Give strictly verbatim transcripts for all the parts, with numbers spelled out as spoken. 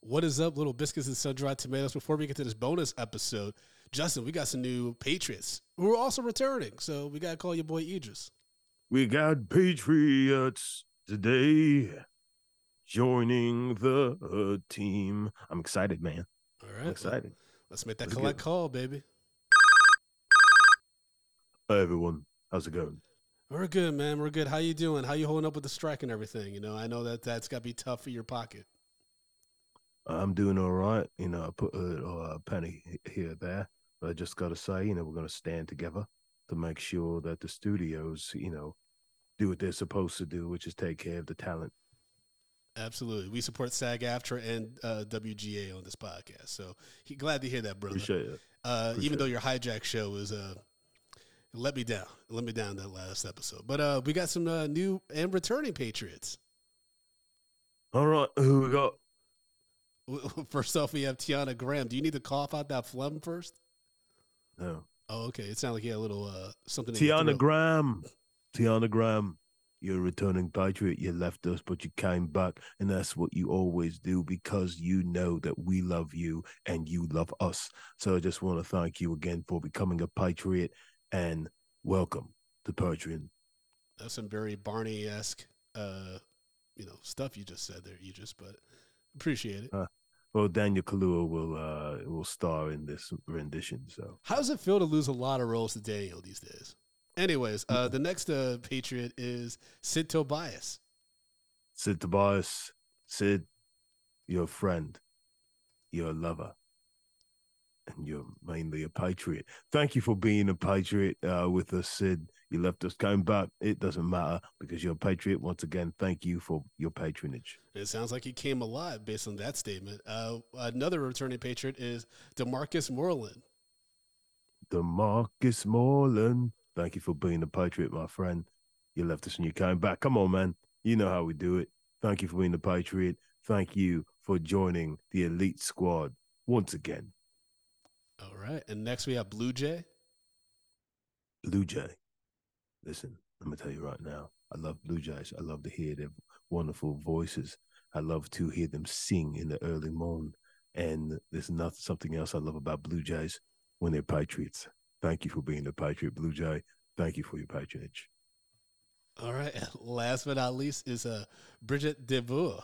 What is up, Little Biscuits and Sun-Dried Tomatoes? Before we get to this bonus episode, Justin, we got some new Patriots who are also returning, so we got to call your boy Idris. We got Patriots today joining the uh, team. I'm excited, man. All right. I'm excited. Well, let's make that let's collect call, baby. Hey, everyone. How's it going? We're good, man. We're good. How you doing? How you holding up with the strike and everything? You know, I know that that's got to be tough for your pocket. I'm doing all right. You know, I put a little uh, penny here or there. But I just got to say, you know, we're going to stand together to make sure that the studios, you know, do what they're supposed to do, which is take care of the talent. Absolutely. We support SAG-AFTRA and uh, W G A on this podcast. So he, glad to hear that, brother. Appreciate it. Uh, Appreciate even though your hijack show is uh, let me down. Let me down that last episode. But uh, we got some uh, new and returning Patriots. All right. Who we got? First off, we have Tiana Graham. Do you need to cough out that phlegm first? No. Oh, okay. It sounded like you had a little uh, something. Tiana Graham. Tiana Graham. You're a returning Patriot. You left us, but you came back. And that's what you always do because you know that we love you and you love us. So I just want to thank you again for becoming a Patriot and welcome to Patreon. That's some very Barney-esque uh, you know, stuff you just said there, Idris, but appreciate it. Uh, well, Daniel Kaluuya will uh, will star in this rendition. So, how does it feel to lose a lot of roles to Daniel these days? Anyways, uh, the next uh, Patriot is Sid Tobias. Sid Tobias, Sid, you're a friend, you're a lover, and you're mainly a Patriot. Thank you for being a Patriot uh, with us, Sid. You left us coming back. It doesn't matter because you're a Patriot. Once again, thank you for your patronage. It sounds like he came alive based on that statement. Uh, another returning Patriot is Demarcus Moreland. Demarcus Moreland. Thank you for being a Patriot, my friend. You left us and you came back. Come on, man. You know how we do it. Thank you for being a Patriot. Thank you for joining the elite squad once again. All right. And next we have Blue Jay. Blue Jay. Listen, let me tell you right now, I love Blue Jays. I love to hear their wonderful voices. I love to hear them sing in the early morn. And there's not something else I love about Blue Jays when they're Patriots. Thank you for being a Patriot, Blue Jay. Thank you for your patronage. All right. Last but not least is uh, Bridget DeVoe.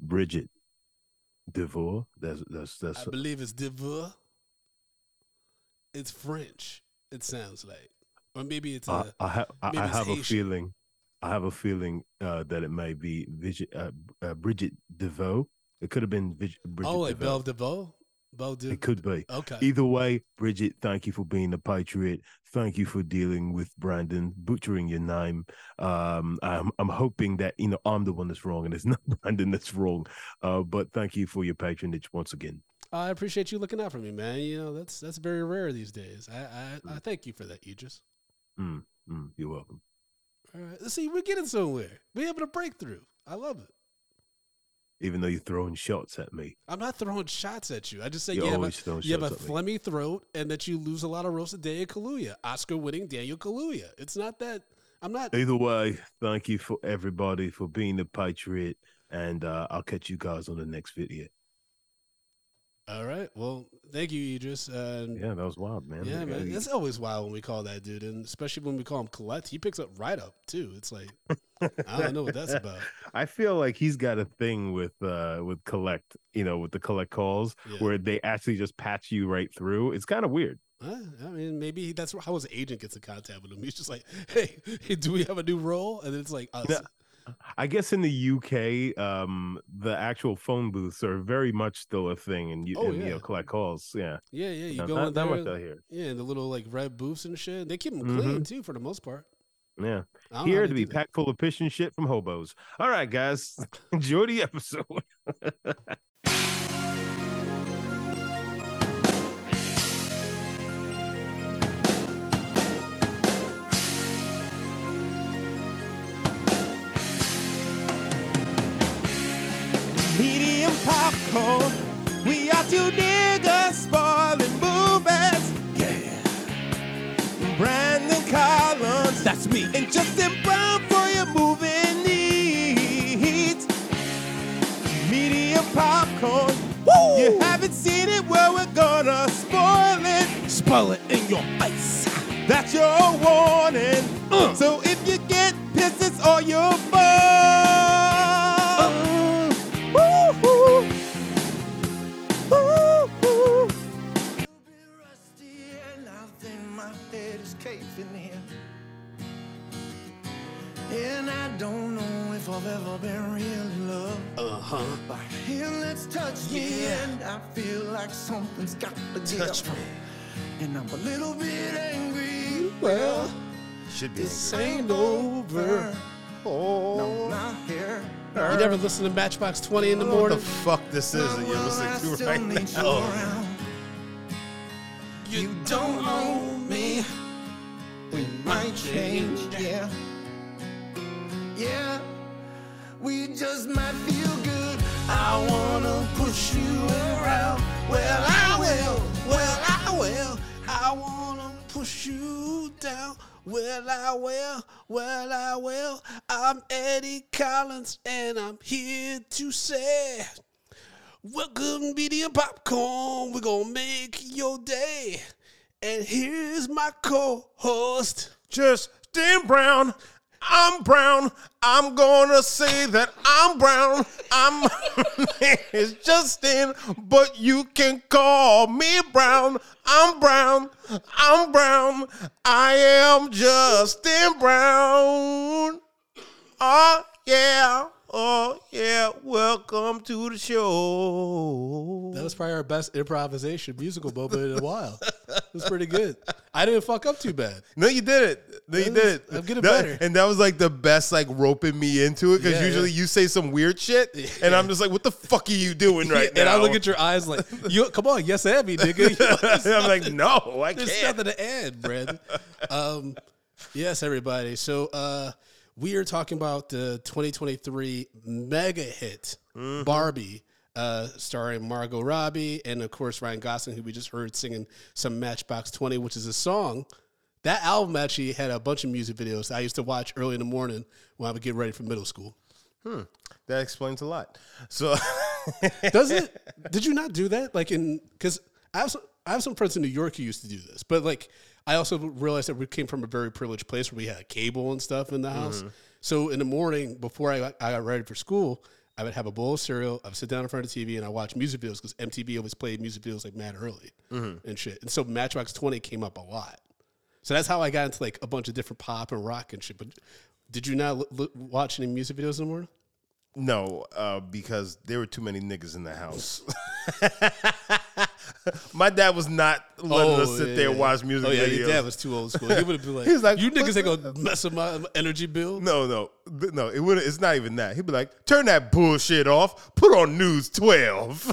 Bridget DeVoe? That's, that's, that's, I believe it's DeVoe. It's French, it sounds like. Or maybe it's a, I, I, ha- maybe I it's have Haitian. a feeling. I have a feeling uh, that it may be Bridget, uh, uh, Bridget DeVoe. It could have been Bridget DeVoe. Oh, like Belle DeVoe? Belle De- it could be. Okay. Either way, Bridget, thank you for being a Patriot. Thank you for dealing with Brandon, butchering your name. Um, I'm, I'm hoping that, you know, I'm the one that's wrong and it's not Brandon that's wrong. Uh, but thank you for your patronage once again. I appreciate you looking out for me, man. You know, that's that's very rare these days. I, I, mm. I thank you for that, Idris. Mm, mm, you're welcome. All right. Let's see, we're getting somewhere. We're having a breakthrough. I love it. Even though you're throwing shots at me. I'm not throwing shots at you. I just say you have a, you have a phlegmy throat and that you lose a lot of roles to Daniel Kaluuya, Oscar-winning Daniel Kaluuya. It's not that I'm not. Either way, thank you for everybody for being a Patriot, and uh, I'll catch you guys on the next video. All right. Well, thank you, Idris. Uh, yeah, that was wild, man. Yeah, man. It's always wild when we call that dude, and especially when we call him Colette. He picks up right up, too. It's like, I don't know what that's about. I feel like he's got a thing with uh, with collect, you know, with the collect calls, yeah, where they actually just patch you right through. It's kind of weird. Uh, I mean, maybe that's how his agent gets in contact with him. He's just like, hey, do we have a new role? And then it's like, us. No. I guess in the U K, um, the actual phone booths are very much still a thing, and you, oh, and, yeah. you know, collect calls. Yeah, yeah, yeah. You no, go not, in there, not much out here. Yeah, the little like red booths and shit. They keep them clean mm-hmm. too, for the most part. Yeah, here to be packed that. full of piss and shit from hobos. All right, guys, enjoy the episode. Medium popcorn. We are two niggas spoiling movies. Yeah. Brandon Collins, that's me, and Justin Brown for your movie needs. Medium popcorn. Woo! You haven't seen it, well, we're gonna spoil it. Spoil it in your face. That's your warning. Uh. So if you get pissed, it's all your fault. Uh. Woo-hoo. Woo-hoo. Been rusty and I think my head is caving here. And I don't know if I've ever been real in love. Uh-huh. But here, let's touch yeah. me. And I feel like something's got to get touch up. Me. And I'm a little bit angry. Well, should be this angry. Ain't over. Oh. No, not here. You never listen to Matchbox twenty in the morning? I don't know what the fuck this is that you're listening to right now. You, you don't own me. We might change, yeah. Yeah, we just might feel good. I wanna push you around. Well, I will. Well, I will. I wanna push you down. Well, I will. Well, I will. I'm Eddie Collins, and I'm here to say, welcome, media popcorn. We're gonna make your day. And here's my co-host, Justin Brown. I'm brown. I'm gonna say that I'm brown. I'm it's Justin, but you can call me brown. I'm brown. I'm brown. I am Justin Brown. Oh yeah. Oh yeah. Welcome to the show. That was probably our best improvisation musical moment in a while. It was pretty good. I didn't fuck up too bad. No, you did it. No, you did it. I'm getting that, better. And that was like the best, like roping me into it because yeah, usually yeah. you say some weird shit, yeah. and I'm just like, "What the fuck are you doing right yeah, now?" And I look at your eyes like, "You come on, yes, and me, nigga." And I'm like, "No, I there's can't." There's nothing to add, Brandon. Um, yes, everybody. So uh, we are talking about the twenty twenty-three mega hit mm-hmm. Barbie. Uh, starring Margot Robbie and, of course, Ryan Gosling, who we just heard singing some Matchbox twenty, which is a song. That album actually had a bunch of music videos that I used to watch early in the morning when I would get ready for middle school. Hmm. That explains a lot. So, does it? Did you not do that? Like, in because I have some, I have some friends in New York who used to do this, but like I also realized that we came from a very privileged place where we had cable and stuff in the house. Mm-hmm. So in the morning before I got, I got ready for school, I would have a bowl of cereal. I would sit down in front of the T V and I watch music videos because M T V always played music videos like mad early mm-hmm. and shit. And so Matchbox twenty came up a lot. So that's how I got into like a bunch of different pop and rock and shit. But did you not l- l- watch any music videos anymore? No, uh, because there were too many niggas in the house. My dad was not letting oh, us sit yeah, there and watch music videos. Oh, yeah, videos. Your dad was too old school. He would have been like, he's like, you niggas ain't going to mess up my energy bill? No, no. No, it wouldn't, it's not even that. He'd be like, turn that bullshit off. Put on News twelve.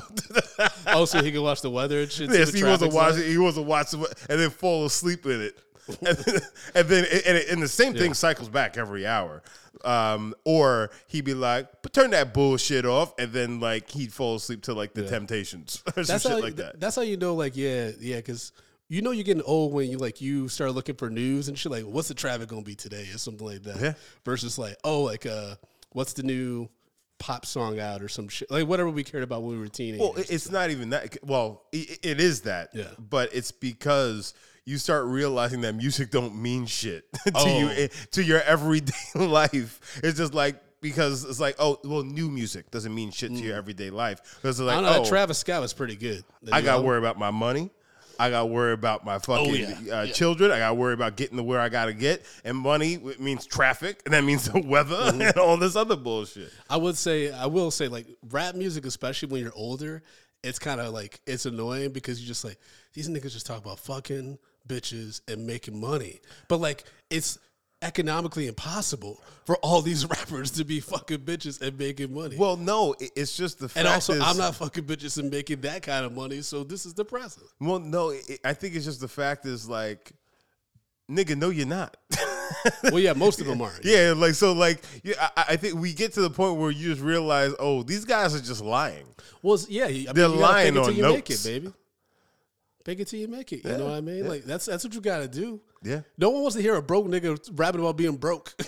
Oh, so he could watch the weather and shit? Yes, he wasn't watching. He wasn't watching and then fall asleep in it. and then, and, then and, and the same thing yeah. cycles back every hour. Um, or he'd be like, but turn that bullshit off. And then like he'd fall asleep to like the yeah. Temptations or that's some shit how, like that. That's how you know, like, yeah, yeah. Because you know you're getting old when you like you start looking for news and shit. Like, what's the traffic going to be today or something like that? Yeah. Versus like, oh, like uh, what's the new pop song out or some shit, like whatever we cared about when we were teenagers. Well, it's so. Not even that. Well, it, it is that. Yeah. But it's because you start realizing that music don't mean shit to oh. you, it, to your everyday life. It's just like, because it's like, oh, well, new music doesn't mean shit mm. to your everyday life. It's like, I don't know, oh, that Travis Scott was pretty good. Did I got to worry about my money. I got to worry about my fucking oh, yeah. Uh, yeah. children. I got to worry about getting to where I got to get. And money means traffic, and that means the weather mm-hmm. and all this other bullshit. I would say, I will say, like, rap music, especially when you're older, it's kind of like, it's annoying because you're just like, these niggas just talk about fucking bitches and making money, but like it's economically impossible for all these rappers to be fucking bitches and making money. Well, no, it's just the fact. And also, is, I'm not fucking bitches and making that kind of money, so this is depressing. Well, no, it, I think it's just the fact is like, nigga, no, you're not. Well, yeah, most of them aren't. Yeah, yeah, like so, like yeah, I, I think we get to the point where you just realize, oh, these guys are just lying. Well, yeah, I they're mean, lying on you notes, make it, baby. Fake it till you make it. You yeah, know what I mean? Yeah. Like that's that's what you gotta do. Yeah. No one wants to hear a broke nigga rapping about being broke.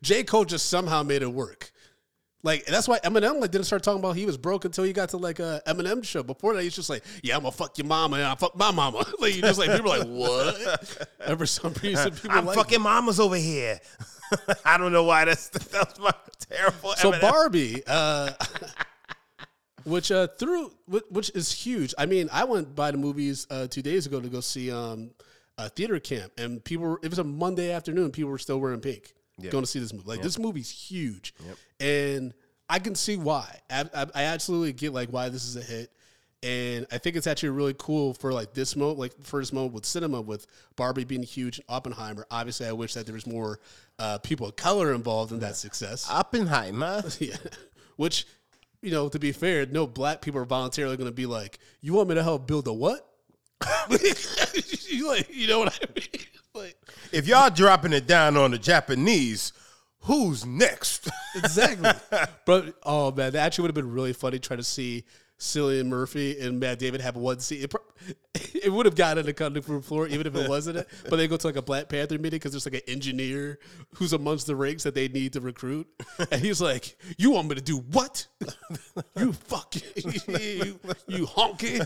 J. Cole just somehow made it work. Like, that's why Eminem like didn't start talking about he was broke until he got to like a Eminem show. Before that, he's just like, "Yeah, I'm gonna fuck your mama and I fuck my mama." Like, you just like people are like, "What?" And for some reason, people I'm like, fucking mamas over here. I don't know why that's that's my terrible. So Eminem. Barbie, uh, which uh, through which is huge. I mean, I went by the movies uh, two days ago to go see um, a theater camp, and people were, it was a Monday afternoon. People were still wearing pink. Yep. Going to see this movie. Like, yep. This movie's huge. Yep. And I can see why. I, I, I absolutely get, like, why this is a hit. And I think it's actually really cool for, like, this moment, like, for this moment with cinema, with Barbie being huge and Oppenheimer. Obviously, I wish that there was more uh, people of color involved in that success. Oppenheimer. Yeah. Which, you know, to be fair, no black people are voluntarily going to be like, you want me to help build a what? You like, you know what I mean? Like, if y'all dropping it down on the Japanese, who's next? Exactly. But, oh, man, that actually would have been really funny trying to see Cillian Murphy and Matt David have one scene. It, pro- it would have gotten the cutting room floor, even if it wasn't it. But they go to, like, a Black Panther meeting because there's, like, an engineer who's amongst the ranks that they need to recruit. And he's like, you want me to do what? You fucking, you, you honking.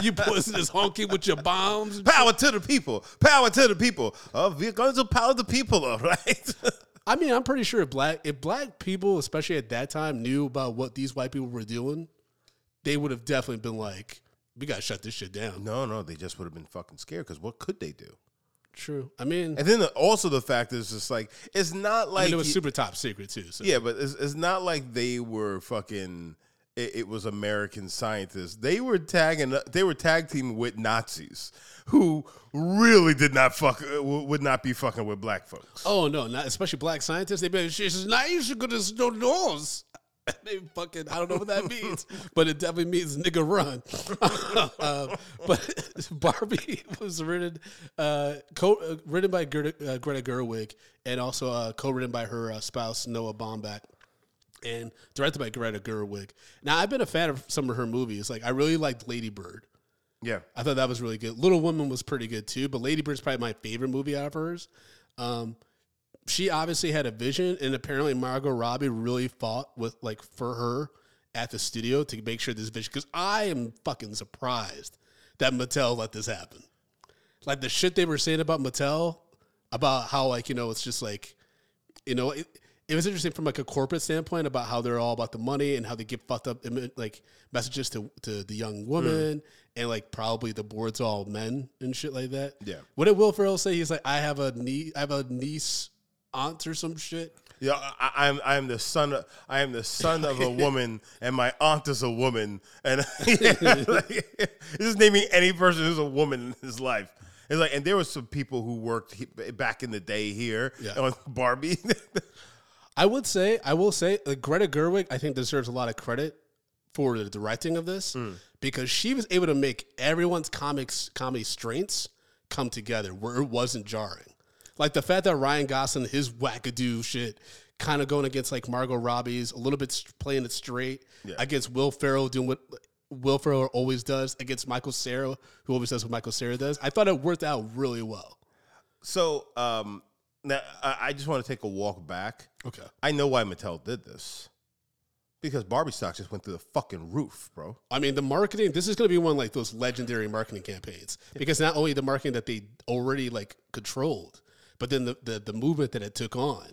You poisonous honking with your bombs. Power to the people. Power to the people. Oh, we're going to power the people, all right? I mean, I'm pretty sure if black, if black people, especially at that time, knew about what these white people were doing, they would have definitely been like, we got to shut this shit down. No, no, they just would have been fucking scared because what could they do? True. I mean. And then the, also the fact is just like, it's not like. I mean, it was super top secret too. So. Yeah, but it's, it's not like they were fucking, it, it was American scientists. They were tagging, they were tag teaming with Nazis who really did not fuck, would not be fucking with black folks. Oh, no, not especially black scientists. They'd be like, she's not even going to know doors. They fucking, I don't know what that means, but it definitely means nigga run. uh, but Barbie was written, uh, co- uh, written by Greta, uh, Greta Gerwig and also uh, co-written by her uh, spouse, Noah Baumbach, and directed by Greta Gerwig. Now, I've been a fan of some of her movies. Like, I really liked Lady Bird. Yeah. I thought that was really good. Little Woman was pretty good, too, but Lady Bird's probably my favorite movie out of hers. Um She obviously had a vision, and apparently Margot Robbie really fought with like for her at the studio to make sure this vision. Because I am fucking surprised that Mattel let this happen. Like the shit they were saying about Mattel, about how like you know it's just like, you know, it, it was interesting from like a corporate standpoint about how they're all about the money and how they give fucked up like messages to to the young woman mm. and like probably the board's all men and shit like that. Yeah. What did Will Ferrell say? He's like, I have a nie- I have a niece. Aunt or some shit. Yeah, I, I'm. I'm the son. Of, I am the son of a woman, and my aunt is a woman. And yeah, like, just naming any person who's a woman in his life. It's like, and there were some people who worked back in the day here yeah. on Barbie. I would say, I will say, like Greta Gerwig, I think deserves a lot of credit for the directing of this mm. because she was able to make everyone's comics comedy strengths come together where it wasn't jarring. Like, the fact that Ryan Gosling, his wackadoo shit, kind of going against, like, Margot Robbie's, a little bit playing it straight, yeah. against Will Ferrell doing what Will Ferrell always does, against Michael Cera, who always does what Michael Cera does. I thought it worked out really well. So, um, now, I just want to take a walk back. Okay. I know why Mattel did this. Because Barbie stock just went through the fucking roof, bro. I mean, the marketing, this is going to be one of, like, those legendary marketing campaigns. Yeah. Because not only the marketing that they already, like, controlled, but then the, the the movement that it took on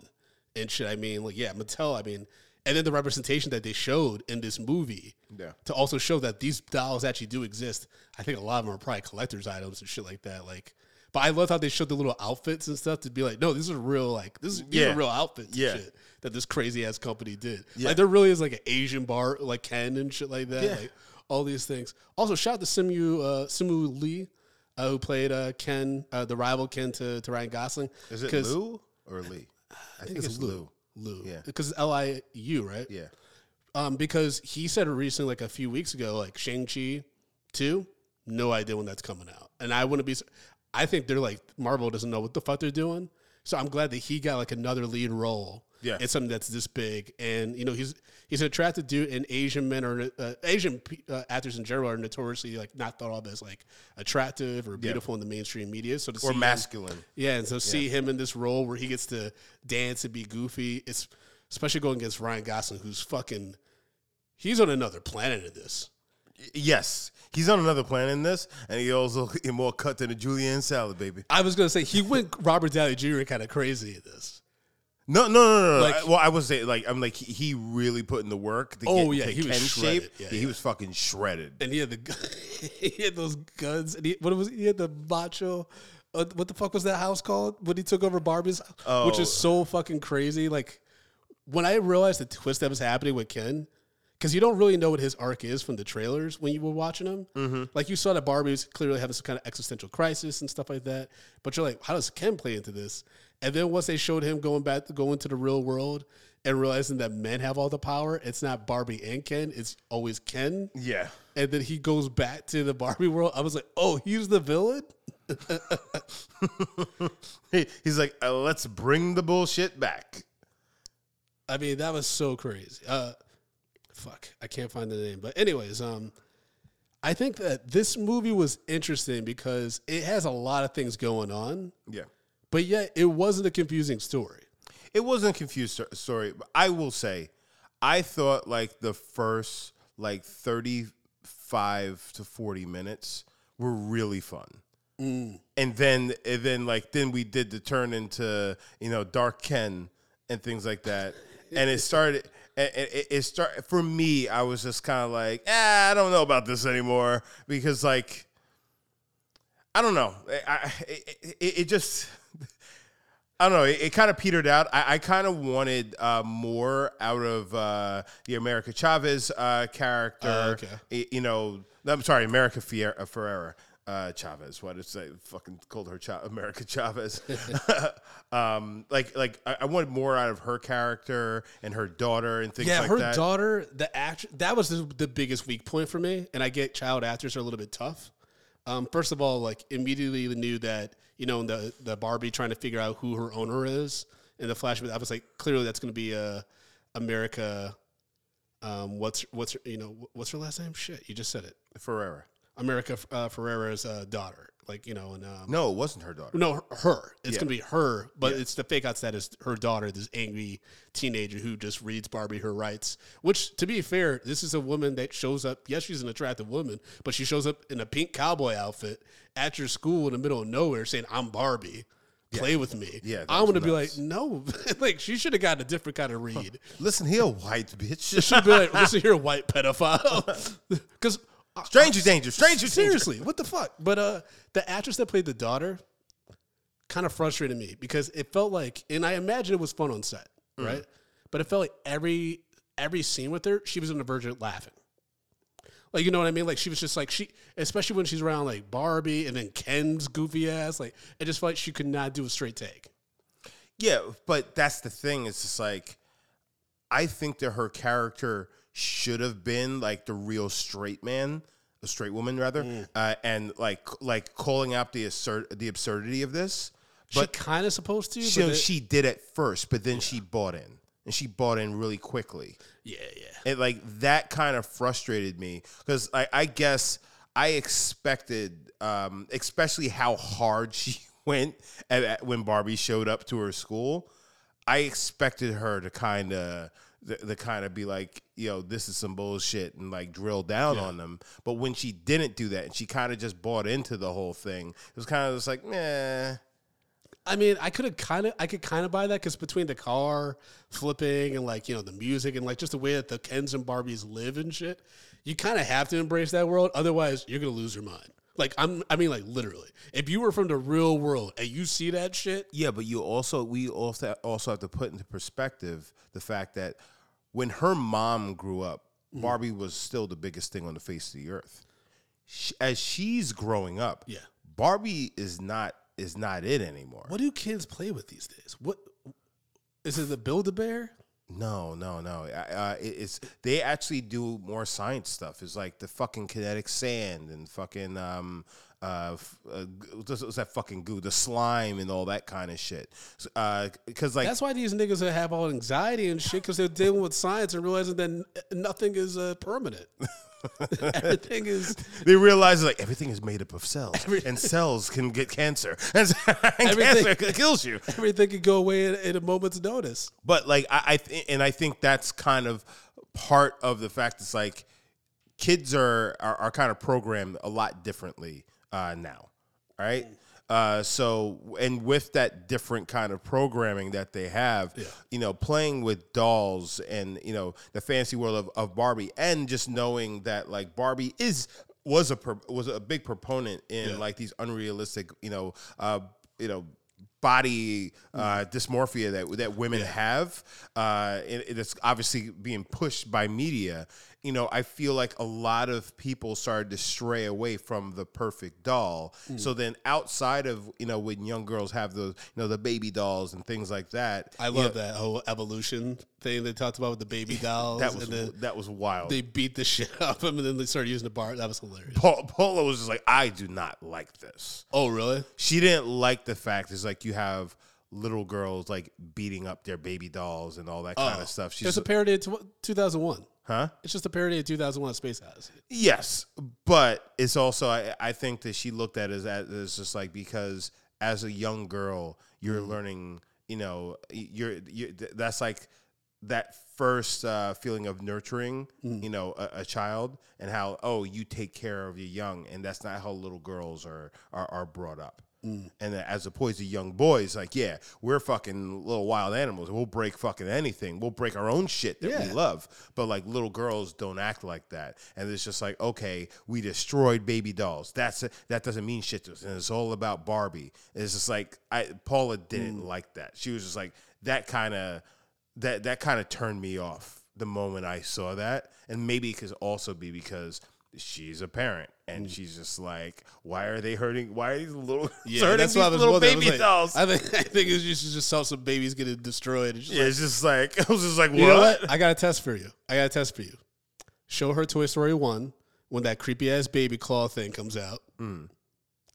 and shit, I mean, like, yeah, Mattel, I mean, and then the representation that they showed in this movie yeah. to also show that these dolls actually do exist. I think a lot of them are probably collector's items and shit like that. Like, but I love how they showed the little outfits and stuff to be like, no, these are real, like, this is yeah. real outfits yeah. and shit that this crazy-ass company did. Yeah. Like, there really is, like, an Asian bar, like, Ken and shit like that. Yeah. Like, all these things. Also, shout out to Simu, uh, Simu Lee. Uh, who played uh, Ken, uh, the rival Ken to, to Ryan Gosling. Is it Liu or Lee? I, I think, think it's, it's Liu. Liu. Yeah. Because it's L I U, right? Yeah. Um, because he said recently, like a few weeks ago, like Shang-Chi two, no idea when that's coming out. And I wouldn't be, I think they're like, Marvel doesn't know what the fuck they're doing. So I'm glad that he got like another lead role. Yeah. It's something that's this big. And, you know, he's he's an attractive dude, and Asian men are, uh, Asian uh, actors in general are notoriously, like, not thought of as, like, attractive or beautiful yeah. in the mainstream media. So to Or see masculine. Him, yeah, and so yeah. see him in this role where he gets to dance and be goofy. It's especially going against Ryan Gosling, who's fucking, he's on another planet in this. Yes, he's on another planet in this, and he also he more cut than a julienne salad, baby. I was gonna say he went Robert Downey Junior kind of crazy in this. No, no, no, no. Like, I, well, I would say like I'm like he, he really put in the work. To oh get, yeah, to he Ken was shredded. Shape. Yeah, yeah, he yeah. was fucking shredded, and he had the he had those guns, and he, what was he had the macho. Uh, what the fuck was that house called when he took over Barbie's? Oh. Which is so fucking crazy. Like when I realized the twist that was happening with Ken. Because you don't really know what his arc is from the trailers when you were watching him. Mm-hmm. Like, you saw that Barbie's clearly having some kind of existential crisis and stuff like that. But you're like, how does Ken play into this? And then once they showed him going back, to, going to the real world and realizing that men have all the power, it's not Barbie and Ken. It's always Ken. Yeah. And then he goes back to the Barbie world. I was like, oh, he's the villain? He's like, let's bring the bullshit back. I mean, that was so crazy. Uh Fuck, I can't find the name. But anyways, um, I think that this movie was interesting because it has a lot of things going on. Yeah. But yet, it wasn't a confusing story. It wasn't a confused story. But I will say, I thought like the first like thirty-five to forty minutes were really fun. Mm. And then, and then like, then we did the turn into, you know, Dark Ken and things like that. And it started... And it, it start for me. I was just kind of like, eh, I don't know about this anymore because, like, I don't know. I it, it, it just, I don't know. It, it kind of petered out. I, I kind of wanted uh, more out of uh, the America Chavez uh, character. Uh, okay. You know, I'm sorry, America Ferrera uh, Chavez. What did I say? Fucking called her Ch- America Chavez. Um, like, like I, I wanted more out of her character and her daughter and things yeah, like that. Yeah, her daughter, the act- that was the, the biggest weak point for me. And I get child actors are a little bit tough. Um, first of all, like immediately knew that, you know, the, the Barbie trying to figure out who her owner is in the Flash. I was like, clearly that's going to be a America. Um, what's, what's, her, you know, what's her last name? Shit. You just said it. Ferrera. America uh, Ferrera's uh, daughter. Like, you know, and um, no, it wasn't her daughter. No, her. It's yeah. gonna be her, but yeah. it's the fake outs that is her daughter, this angry teenager who just reads Barbie her rights. Which, to be fair, this is a woman that shows up. Yes, she's an attractive woman, but she shows up in a pink cowboy outfit at your school in the middle of nowhere, saying, "I'm Barbie, play yeah. with me." Yeah, I want to be like, no, like she should have gotten a different kind of read. Listen here, white bitch. She'd be like, listen here, white pedophile, because. Stranger danger, stranger Seriously, danger. What the fuck? But uh, the actress that played the daughter kind of frustrated me because it felt like, and I imagine it was fun on set, mm-hmm. right? But it felt like every every scene with her, she was on the verge of laughing. Like, you know what I mean? Like, she was just like, she, especially when she's around like Barbie and then Ken's goofy ass, like, it just felt like she could not do a straight take. Yeah, but that's the thing. It's just like, I think that her character should have been like the real straight man, a straight woman rather, mm. uh, and like like calling out the absurd the absurdity of this. But she kind of supposed to. She, but it, she did at first, but then yeah. she bought in, and she bought in really quickly. Yeah, yeah. It like that kind of frustrated me because I, I guess I expected, um, especially how hard she went at, at, when Barbie showed up to her school. I expected her to kind of. The, the kind of be like, yo, this is some bullshit and like drill down yeah. on them. But when she didn't do that and she kind of just bought into the whole thing, it was kind of just like, nah. I mean, I could have kind of, I could kind of buy that because between the car flipping and like, you know, the music and like just the way that the Kens and Barbies live and shit, you kind of have to embrace that world. Otherwise, you're going to lose your mind. Like, I'm, I mean, like, literally. If you were from the real world and you see that shit. Yeah, but you also, we also also have to put into perspective the fact that when her mom grew up, Barbie was still the biggest thing on the face of the earth. She, as she's growing up, yeah. Barbie is not is not it anymore. What do kids play with these days? What is it? The Build-A-Bear? No, no, no. Uh, it's they actually do more science stuff. It's like the fucking kinetic sand and fucking um uh, uh what's that fucking goo, the slime and all that kind of shit. Uh, because like that's why these niggas have all anxiety and shit because they're dealing with science and realizing that nothing is uh, permanent. Everything is. They realize like everything is made up of cells, every, and cells can get cancer, and, and cancer kills you. Everything can go away at, at a moment's notice. But like I, I th- and I think that's kind of part of the fact. It's like kids are are, are kind of programmed a lot differently uh, now, right? Uh, so and with that different kind of programming that they have, yeah. you know, playing with dolls and, you know, the fantasy world of, of Barbie, and just knowing that like Barbie is was a was a big proponent in yeah. like these unrealistic, you know, uh, you know, body uh, dysmorphia that that women yeah. have. Uh, it, it's obviously being pushed by media. You know, I feel like a lot of people started to stray away from the perfect doll. Mm. So then outside of, you know, when young girls have those, you know, the baby dolls and things like that. I love know, that whole evolution thing they talked about with the baby dolls. That was, and the, that was wild. They beat the shit out of them, and then they started using the bar. That was hilarious. Pol- Polo was just like, I do not like this. Oh, really? She didn't like the fact it's like you have little girls like beating up their baby dolls and all that oh. kind of stuff. She's, there's a parody in two thousand one. Huh? It's just a parody of two thousand one Space Odyssey. Yes, but it's also, I, I think that she looked at it as, as just like, because as a young girl, you're mm. learning, you know, you're, you're that's like that first uh, feeling of nurturing, mm. you know, a, a child, and how, oh, you take care of your young, and that's not how little girls are, are, are brought up. Mm. And as opposed to young boys, like, yeah, we're fucking little wild animals. We'll break fucking anything. We'll break our own shit that yeah. we love. But like little girls don't act like that. And it's just like, okay, we destroyed baby dolls. That's a, that doesn't mean shit to us. And it's all about Barbie. And it's just like I, Paula didn't mm. like that. She was just like that kind of that that kind of turned me off the moment I saw that. And maybe it could also be because she's a parent, and mm. she's just like, why are they hurting? Why are these little, yeah, hurting that's these why little baby like, dolls? I think, I think it's just, just saw some babies getting destroyed. It's just, yeah, like, it's just like, I was just like, what? You know what? I got a test for you. I got a test for you. Show her Toy Story one when that creepy ass baby claw thing comes out. Mm.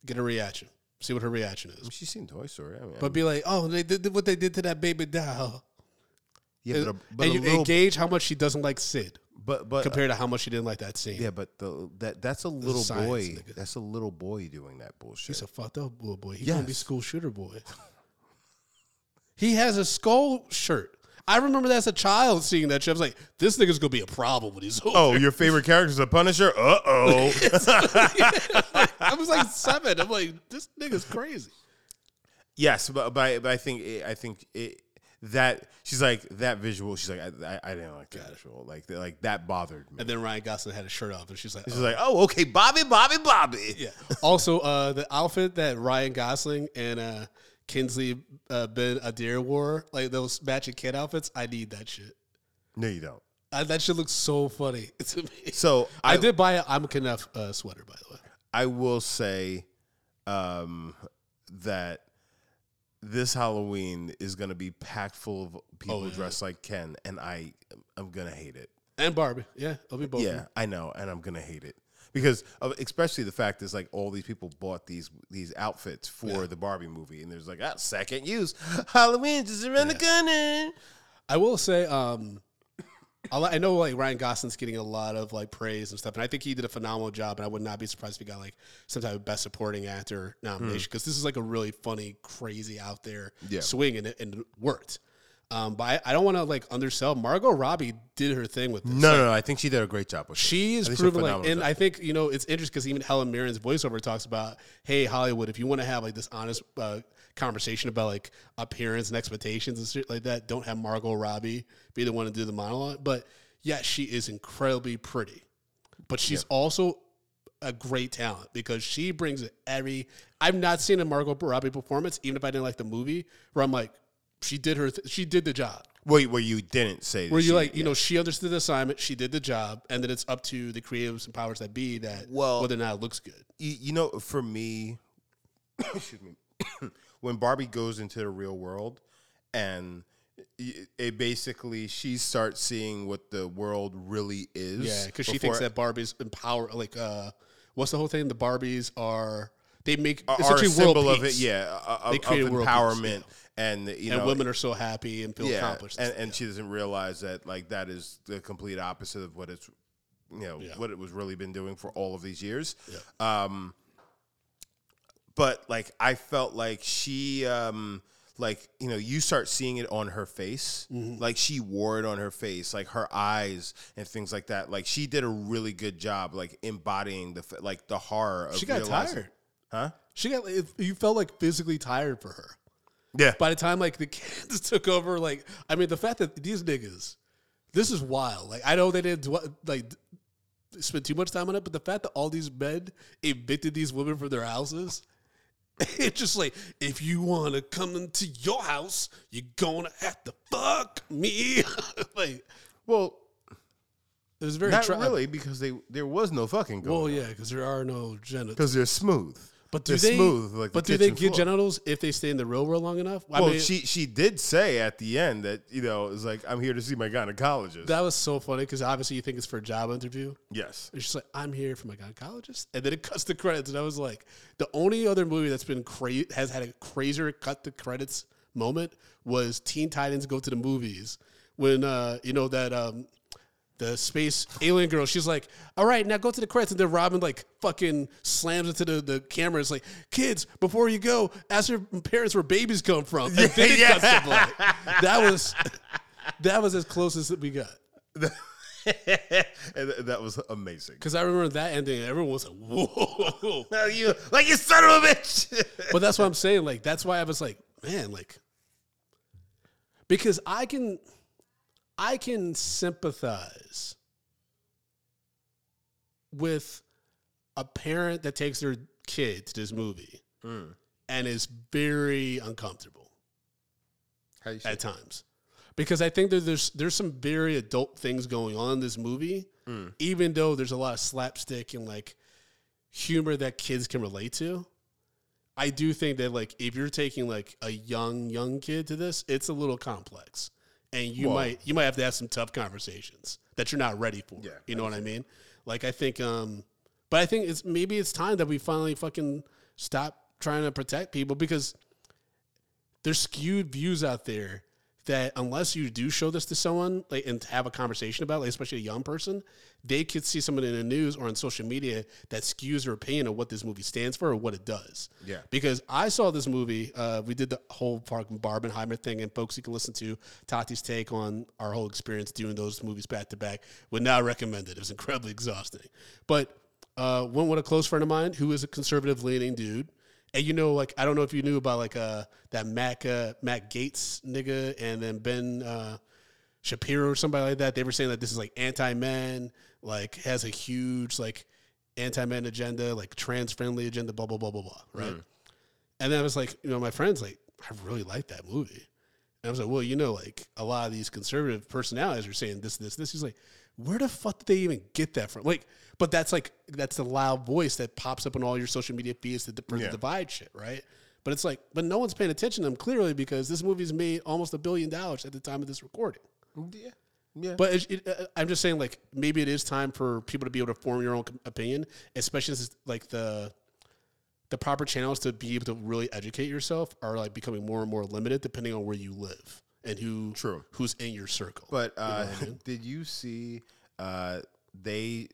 Get a reaction. See what her reaction is. I mean, she's seen Toy Story. I mean, but be like, oh, they did what they did to that baby doll. Yeah, and, but a, but and you little... engage how much she doesn't like Sid. But but compared uh, to how much she didn't like that scene. Yeah, but the that that's a little science, boy. Nigga. That's a little boy doing that bullshit. He's a fucked up little boy. He's yes. gonna be school shooter boy. He has a skull shirt. I remember that as a child seeing that shit. I was like, this nigga's gonna be a problem when he's older. Oh, your favorite character's a Punisher? Uh oh. I was like seven. I'm like, this nigga's crazy. Yes, but but I, but I think it, I think it. That she's like that visual. She's like I, I, I didn't like that visual. Like like that bothered me. And then Ryan Gosling had a shirt off, and she's like, oh. she's like, oh okay, Bobby, Bobby, Bobby. Yeah. Also, uh, the outfit that Ryan Gosling and uh, Kingsley uh, Ben Adir wore, like those matching kid outfits. I need that shit. No, you don't. I, that shit looks so funny to me. So I, I did buy an I'm Knuff uh, sweater, by the way. I will say, um, that. This Halloween is going to be packed full of people oh, yeah. dressed like Ken, and I, I'm going to hate it. And Barbie. Yeah, it'll be both. Yeah, I know, and I'm going to hate it. Because of, especially the fact is, like, all these people bought these these outfits for yeah. the Barbie movie, and there's like, ah, second use. Halloween just around yeah. the corner. I will say, um, I know, like, Ryan Gosling's getting a lot of, like, praise and stuff, and I think he did a phenomenal job, and I would not be surprised if he got, like, some type of Best Supporting Actor nomination, because mm. this is, like, a really funny, crazy out there yeah. swing, and it, and it worked. Um, but I, I don't want to, like, undersell. Margot Robbie did her thing with this. No, like, no, no, I think she did a great job with it. She is proven, like, and job. I think, you know, it's interesting, because even Helen Mirren's voiceover talks about, hey, Hollywood, if you want to have, like, this honest uh, conversation about, like, appearance and expectations and shit like that, don't have Margot Robbie be the one to do the monologue. But yeah, she is incredibly pretty, but she's yeah. also a great talent, because she brings every. I've not seen a Margot Robbie performance, even if I didn't like the movie, where I'm like, she did her, th- she did the job. Wait, where you didn't say that. Where you like, you yeah. know, she understood the assignment, she did the job, and then it's up to the creatives and powers that be that well, whether or not it looks good. You, you know, for me, excuse me. When Barbie goes into the real world, and it basically she starts seeing what the world really is. Yeah, because she thinks that Barbie's empower. Like, uh, what's the whole thing? The Barbies are they make are, essentially are a symbol world of peace. It. Yeah, of, they create of empowerment, peace, yeah. and you know, and women are so happy and feel yeah, accomplished. And, and, and she doesn't realize that like that is the complete opposite of what it's you know, yeah. what it was really been doing for all of these years. Yeah. Um, but like, I felt like she, um, like, you know, you start seeing it on her face. Mm-hmm. Like, she wore it on her face, like her eyes and things like that. Like, she did a really good job, like, embodying the, like, the horror of She got realizing. tired. Huh? She got, you felt like physically tired for her. Yeah. By the time, like, the kids took over, like, I mean, the fact that these niggas, this is wild. Like, I know they didn't, like, spend too much time on it, but the fact that all these men evicted these women from their houses, it's just like, if you want to come into your house, you're going to have to fuck me. Like, well, it was very... Not tri- really, because they there was no fucking going Well, on. yeah, because there are no genitals. Because they're smooth. But do They're they, smooth, like but the do they get floor. genitals if they stay in the real world long enough? Well, I mean, she she did say at the end that, you know, it's like, I'm here to see my gynecologist. That was so funny because obviously you think it's for a job interview. Yes. And she's like, I'm here for my gynecologist. And then it cuts the credits. And I was like, the only other movie that's been cra- has had a crazier cut the credits moment was Teen Titans Go to the Movies. When, uh, you know, that... Um, the space alien girl, she's like, all right, now go to the credits. And then Robin, like, fucking slams into the, the camera. It's like, kids, before you go, ask your parents where babies come from. And then yeah. it cuts the blood. That was, that was as close as we got. And that was amazing. Because I remember that ending, and everyone was like, whoa. Now you, like, you son of a bitch. But that's what I'm saying. Like, that's why I was like, man, like, because I can... I can sympathize with a parent that takes their kid to this movie mm. and is very uncomfortable at that? times. Because I think that there's there's some very adult things going on in this movie, mm. even though there's a lot of slapstick and like humor that kids can relate to. I do think that like if you're taking like a young, young kid to this, it's a little complex. And you Whoa. might you might have to have some tough conversations that you're not ready for. Yeah, you know what I mean? Like I think, um, but I think it's maybe it's time that we finally fucking stop trying to protect people because there's skewed views out there that unless you do show this to someone like and have a conversation about, it, like especially a young person, they could see someone in the news or on social media that skews their opinion of what this movie stands for or what it does. Yeah. Because I saw this movie, uh, we did the whole fucking Barbenheimer thing, and folks, you can listen to Tati's take on our whole experience doing those movies back to back. Would not recommend it. It was incredibly exhausting. But uh, went with a close friend of mine who is a conservative leaning dude. And you know, like I don't know if you knew about like uh that Mac uh, Matt Gaetz nigga and then Ben uh, Shapiro or somebody like that. They were saying that this is like anti-men, like has a huge like anti-men agenda, like trans-friendly agenda, blah blah blah blah blah. Right? Mm. And then I was like, you know, my friend's like, I really like that movie. And I was like, well, you know, like a lot of these conservative personalities are saying this, this, this. He's like, where the fuck did they even get that from? Like, but that's like, that's the loud voice that pops up on all your social media feeds to yeah. divide shit, right? But it's like, but no one's paying attention to them clearly because this movie's made almost a billion dollars at the time of this recording. Yeah. Yeah. But it, it, I'm just saying, like, maybe it is time for people to be able to form your own opinion, especially since, like, the the proper channels to be able to really educate yourself are, like, becoming more and more limited depending on where you live. And who True. who's in your circle. But uh, you know what I mean? Did you see uh, they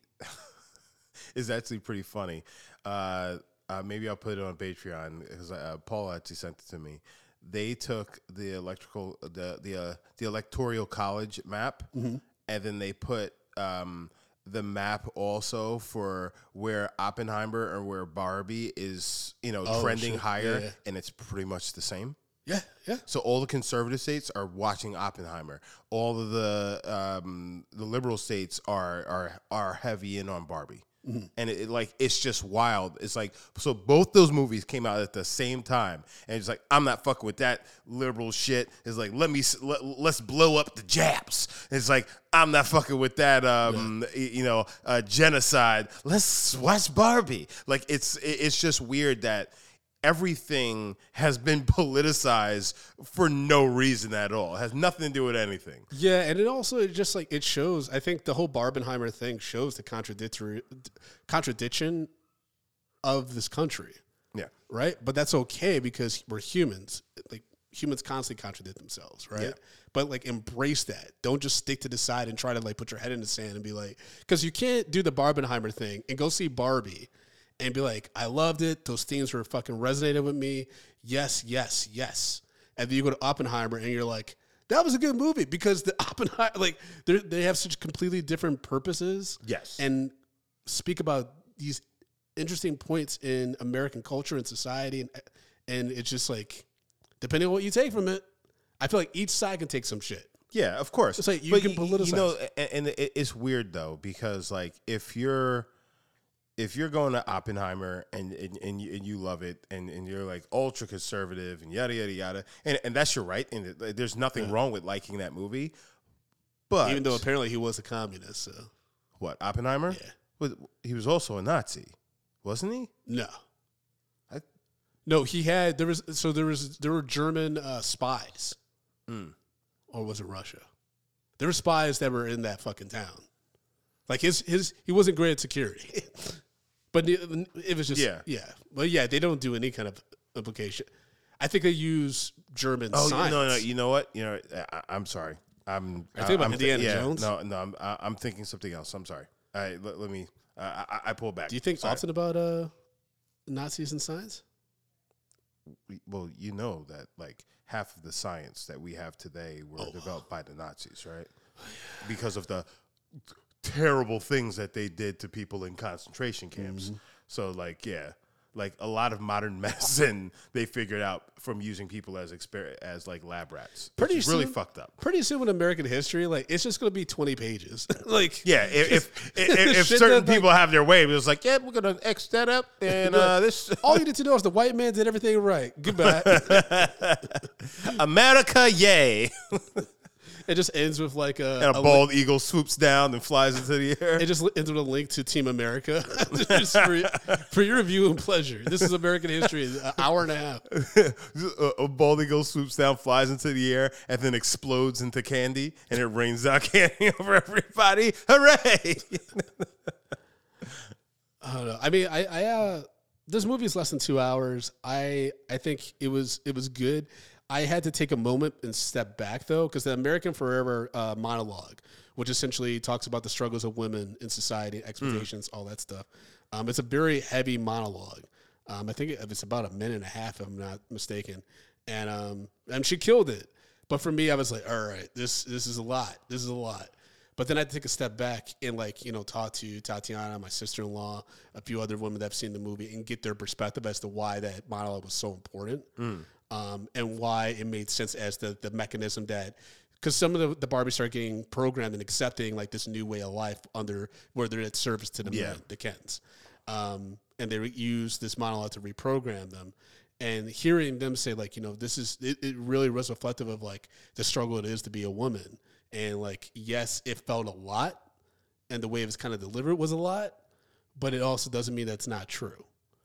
– it's actually pretty funny. Uh, uh, maybe I'll put it on Patreon because uh, Paul actually sent it to me. They took the electrical – the the uh, the electoral college map, mm-hmm. and then they put um, the map also for where Oppenheimer or where Barbie is, you know, oh, trending sure. higher, yeah. and it's pretty much the same. Yeah, yeah. So all the conservative states are watching Oppenheimer. All of the um, the liberal states are are are heavy in on Barbie, mm-hmm. and it, it like it's just wild. It's like so both those movies came out at the same time, and it's like I'm not fucking with that liberal shit. It's like let me let, let's blow up the Japs. It's like I'm not fucking with that um, yeah. you know uh, genocide. Let's watch Barbie. Like it's it, it's just weird that. Everything has been politicized for no reason at all. It has nothing to do with anything. Yeah, and it also it just like it shows. I think the whole Barbenheimer thing shows the contradictory contradiction of this country. Yeah, right. But that's okay because we're humans. Like humans constantly contradict themselves, right? Yeah. But, like, embrace that. Don't just stick to the side and try to, like, put your head in the sand and be like, because you can't do the Barbenheimer thing and go see Barbie and be like, I loved it. Those themes were fucking resonated with me. Yes, yes, yes. And then you go to Oppenheimer and you're like, that was a good movie, because the Oppenheimer, like, they have such completely different purposes. Yes. And speak about these interesting points in American culture and society. And, and it's just like, depending on what you take from it, I feel like each side can take some shit. Yeah, of course. It's like you but can politicize. You know, and it's weird, though, because, like, if you're if you're going to Oppenheimer and and, and, you, and you love it and, and you're, like, ultra conservative and yada, yada, yada, and, and that's your right, and there's nothing yeah. wrong with liking that movie. But even though apparently he was a communist. So. What, Oppenheimer? Yeah. He was also a Nazi, wasn't he? No. No, he had there was so there was there were German uh, spies, mm. or was it Russia? There were spies that were in that fucking town. Like his his he wasn't great at security, but it was just yeah yeah. Well, yeah, they don't do any kind of implication. I think they use German. Oh science. no no you know what you know I, I'm sorry I'm I think about I'm Indiana th- yeah, Jones. No no I'm I, I'm thinking something else. I'm sorry. All right, let, let me uh, I I pull back. Do you think sorry. often about uh, Nazis and science? Well, you know that, like, half of the science that we have today were oh, developed wow. by the Nazis, right? Because of the t- terrible things that they did to people in concentration camps. Mm-hmm. So, like, yeah, like a lot of modern medicine they figured out from using people as exper- as like lab rats. Pretty soon, really fucked up. Pretty soon in American history, like, it's just going to be twenty pages. Like, yeah, if if, if, if certain that, people like, have their way, it was like, yeah, we're going to X that up, and uh, this. All you need to know is the white man did everything right. Goodbye, America, yay! It just ends with like a, and a, a bald link. Eagle swoops down and flies into the air. It just ends with a link to Team America just for, for your review and pleasure. This is American history, an hour and a half. a, a bald eagle swoops down, flies into the air, and then explodes into candy, and it rains out candy over everybody. Hooray! I don't know. I mean, I, I uh, this movie is less than two hours. I I think it was it was good. I had to take a moment and step back, though, because the America Ferrera uh, monologue, which essentially talks about the struggles of women in society, expectations, mm. all that stuff. Um, it's a very heavy monologue. Um, I think it's about a minute and a half, if I'm not mistaken. And um, and she killed it. But for me, I was like, all right, this this is a lot. This is a lot. But then I had to take a step back and, like, you know, talk to Tatiana, my sister-in-law, a few other women that have seen the movie, and get their perspective as to why that monologue was so important. Mm. Um, and why it made sense as the, the mechanism that, because some of the, the Barbies start getting programmed and accepting, like, this new way of life under where they're at service to the yeah. men, the Kens. Um, and they re- use this monologue to reprogram them. And hearing them say, like, you know, this is, it, it really was reflective of, like, the struggle it is to be a woman. And, like, yes, it felt a lot, and the way it was kind of delivered was a lot, but it also doesn't mean that's not true.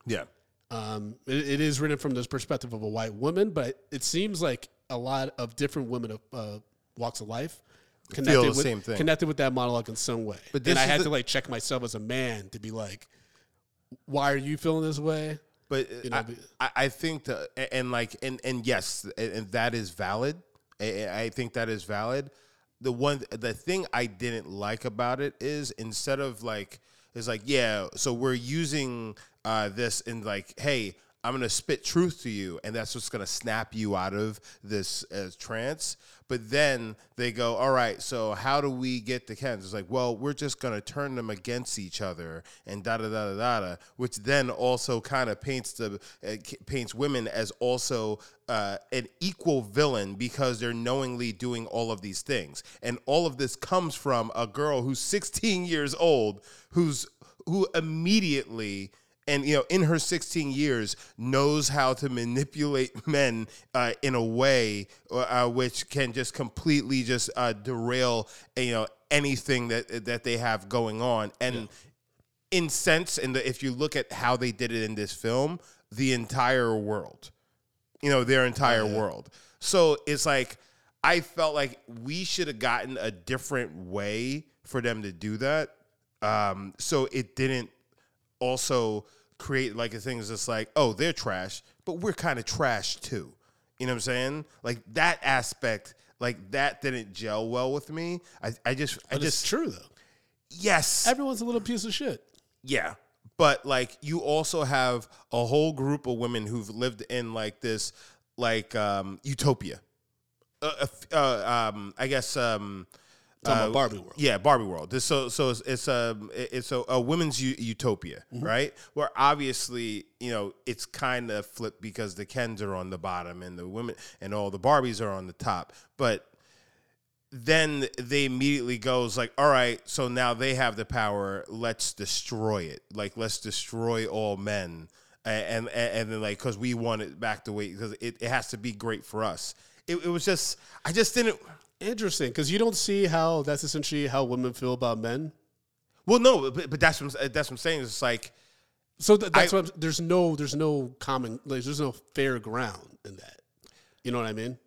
Yeah. Um, it, it is written from this perspective of a white woman, but it seems like a lot of different women of uh, walks of life connected feel the with, same thing. Connected with that monologue in some way. But and I had the, to like check myself as a man to be like, why are you feeling this way? But you know, I, I think that, and like, and, and yes, and that is valid. I, I think that is valid. The one, the thing I didn't like about it is instead of like, it's like, yeah, so we're using uh, this and like, hey, I'm going to spit truth to you, and that's what's going to snap you out of this uh, trance. But then they go, all right, so how do we get the Kens? It's like, well, we're just going to turn them against each other and da-da-da-da-da, which then also kind of paints the uh, paints women as also uh, an equal villain because they're knowingly doing all of these things. And all of this comes from a girl who's sixteen years old who's who immediately... And, you know, in her sixteen years, knows how to manipulate men uh, in a way uh, which can just completely just uh, derail, you know, anything that that they have going on. And yeah. in sense, and if you look at how they did it in this film, the entire world, you know, their entire yeah. world. So it's like I felt like we should have gotten a different way for them to do that. Um, so it didn't. Also create like a thing that's just like, oh, they're trash, but we're kind of trash too. You know what I'm saying? Like that aspect, like that didn't gel well with me. I, I just, I but just it's true though. Yes, everyone's a little piece of shit. Yeah, but like you also have a whole group of women who've lived in like this, like um, utopia. Uh, uh, um, I guess. Um, Uh, Barbie world, yeah, Barbie world. This, so, so it's, it's a it's a, a women's u- utopia, mm-hmm. right? Where obviously, you know, it's kind of flipped because the Kens are on the bottom and the women and all the Barbies are on the top. But then they immediately goes like, all right, so now they have the power. Let's destroy it. Like, let's destroy all men, and and, and then like because we want it back the way because it, it has to be great for us. It, it was just I just didn't. Interesting, because you don't see how that's essentially how women feel about men. Well, no, but, but that's what I'm, that's what I'm saying. It's like so th- that's I, what I'm, there's no there's no common like, there's no fair ground in that. You know what I mean?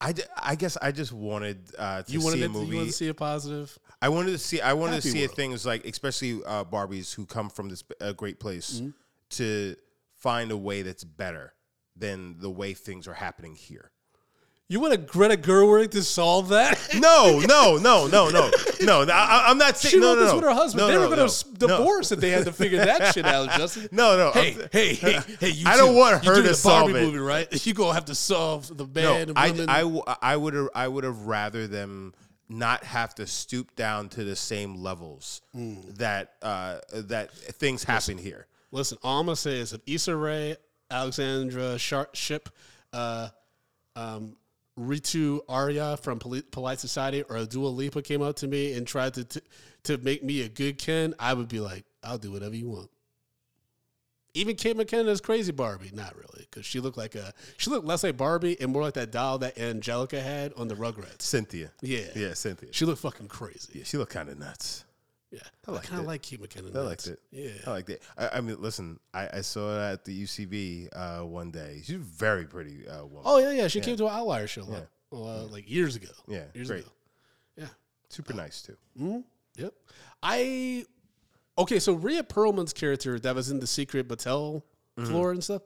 I, I guess I just wanted uh, to you wanted see a movie. To, you wanted to see a positive. I wanted to see I wanted Happy to see world. Things like especially uh, Barbies who come from this uh, great place mm-hmm. to find a way that's better than the way things are happening here. You want a Greta Gerwig to solve that? No, no, no, no, no, no. I, I'm not saying. She no, wrote no, this no. with her husband. No, they no, were going to no, divorce no. if they had to figure that shit out, Justin. No, no. Hey, I'm, hey, hey, hey. You I two, don't want her to solve it. Barbie movie, right? You gonna have to solve the bad. No, I, I, I would, I would have rather them not have to stoop down to the same levels mm. that uh, that things happen listen, here. Listen, all I'm gonna say is if Issa Rae, Alexandra Ship, uh, um. Ritu Arya from Polite Society or Dua Lipa came up to me and tried to t- to make me a good Ken, I would be like, I'll do whatever you want. Even Kate McKinnon is crazy Barbie, not really, because she looked like a she looked less like Barbie and more like that doll that Angelica had on the Rugrats. Cynthia, yeah, yeah, Cynthia. She looked fucking crazy. Yeah, she looked kind of nuts. Yeah, I, I kind of like Kate McKinnon. I liked it. Yeah, I liked it. I, I mean, listen, I, I saw her at the U C B uh, one day. She's a very pretty uh, woman. Oh yeah, yeah. She yeah. came to an Outlier show yeah. like, uh, like years ago. Yeah, years great. ago. Yeah, super uh, nice too. Mm-hmm. Yep. I okay. So Rhea Perlman's character that was in the Secret Battelle mm-hmm. floor and stuff.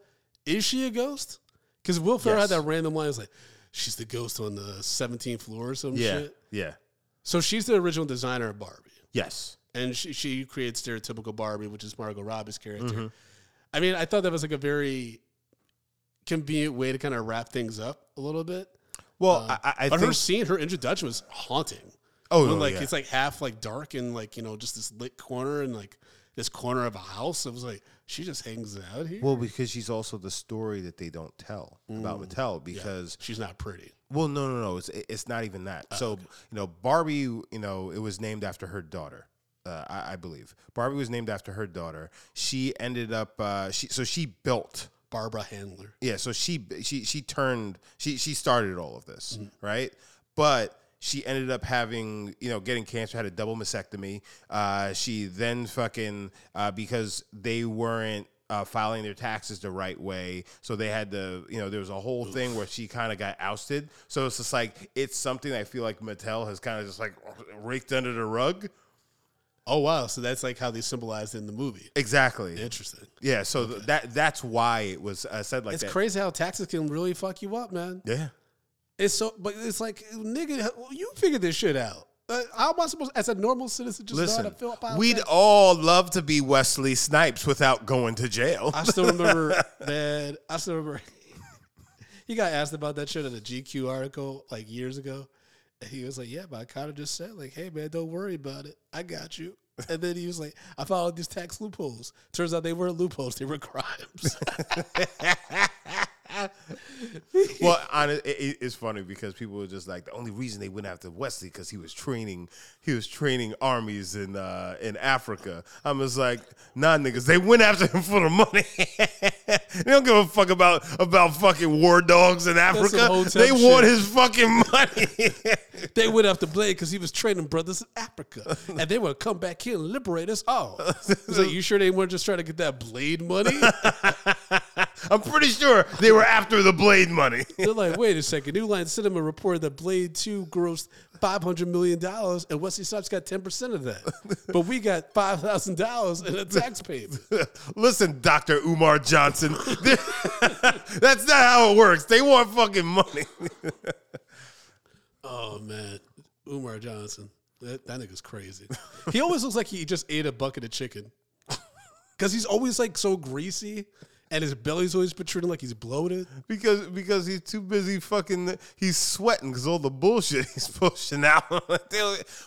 Is she a ghost? Because Will Ferrell yes. had that random line. It's like she's the ghost on the seventeenth floor or some yeah. shit. Yeah. So she's the original designer of Barbie. Yes. And she, she creates stereotypical Barbie, which is Margot Robbie's character. Mm-hmm. I mean, I thought that was like a very convenient way to kind of wrap things up a little bit. Well, um, I, I but think... her scene, her introduction was haunting. Oh, when, like yeah. it's like half like dark and like, you know, just this lit corner and like this corner of a house. It was like, she just hangs out here. Well, because she's also the story that they don't tell mm. about Mattel because... Yeah. She's not pretty. Well, no, no, no. It's it's not even that. Oh, so, okay. you know, Barbie, you know, it was named after her daughter, uh, I, I believe. Barbie was named after her daughter. She ended up, uh, she so she built. Barbara Handler. Yeah, so she she she turned, she, she started all of this, mm-hmm. right? But she ended up having, you know, getting cancer, had a double mastectomy. Uh, she then fucking, uh, because they weren't, Uh, filing their taxes the right way. So they had to, you know, there was a whole Oof. thing where she kind of got ousted. So it's just like, it's something I feel like Mattel has kind of just like raked under the rug. Oh, wow. So that's like how they symbolized in the movie. Exactly. Interesting. Yeah. So okay. th- that that's why it was uh, said like it's that. It's crazy how taxes can really fuck you up, man. Yeah. It's so, but it's like, nigga, you figure this shit out. Uh, how am I supposed, as a normal citizen, just Listen, know how to fill up? We'd all love to be Wesley Snipes without going to jail. I still remember, man. I still remember. He got asked about that shit in a G Q article like years ago, and he was like, "Yeah, but I kind of just said like, hey, man, don't worry about it. I got you." And then he was like, "I followed these tax loopholes." Turns out they weren't loopholes; they were crimes. Well, honest, it, it's funny because people were just like the only reason they went after Wesley because he was training, he was training armies in uh, in Africa. I'm just like, nah, niggas, they went after him for the money. They don't give a fuck about about fucking war dogs in Africa. They want shit. His fucking money. They went after Blade because he was training brothers in Africa, and they would come back here and liberate us all. It's like, you sure they weren't just trying to get that Blade money? I'm pretty sure they were after the Blade money. They're like, wait a second. New Line Cinema reported that Blade two grossed five hundred million dollars, and Wesley Snipes got ten percent of that. But we got five thousand dollars in a tax payment. Listen, Doctor Umar Johnson, that's not how it works. They want fucking money. Oh, man. Umar Johnson. That, that nigga's crazy. He always looks like he just ate a bucket of chicken. Because he's always, like, so greasy. And his belly's always protruding like he's bloated. Because because he's too busy fucking, he's sweating because all the bullshit he's pushing out.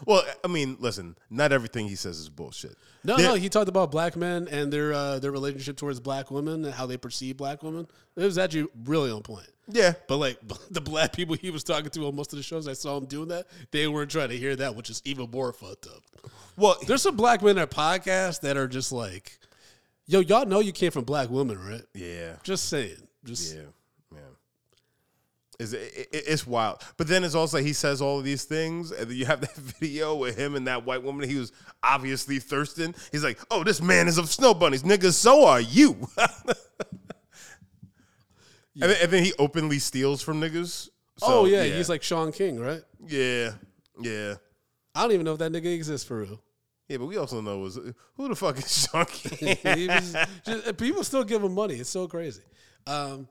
Well, I mean, listen, not everything he says is bullshit. No, They're, no, he talked about black men and their uh, their relationship towards black women and how they perceive black women. It was actually really on point. Yeah. But, like, the black people he was talking to on most of the shows, I saw him doing that, they weren't trying to hear that, which is even more fucked up. Well, there's some black men in our podcast that are just like, yo, y'all know you came from black women, right? Yeah. Just saying. Just yeah, yeah. It's, it, it's wild. But then it's also, he says all of these things, and you have that video with him and that white woman. He was obviously thirsting. He's like, oh, this man is of snow bunnies. Nigga, so are you. Yeah. and, then, and then he openly steals from niggas. So, oh, yeah, yeah. He's like Sean King, right? Yeah. Yeah. I don't even know if that nigga exists for real. Yeah, but we also know was who the fuck is Sean King? People still give him money. It's so crazy. Um,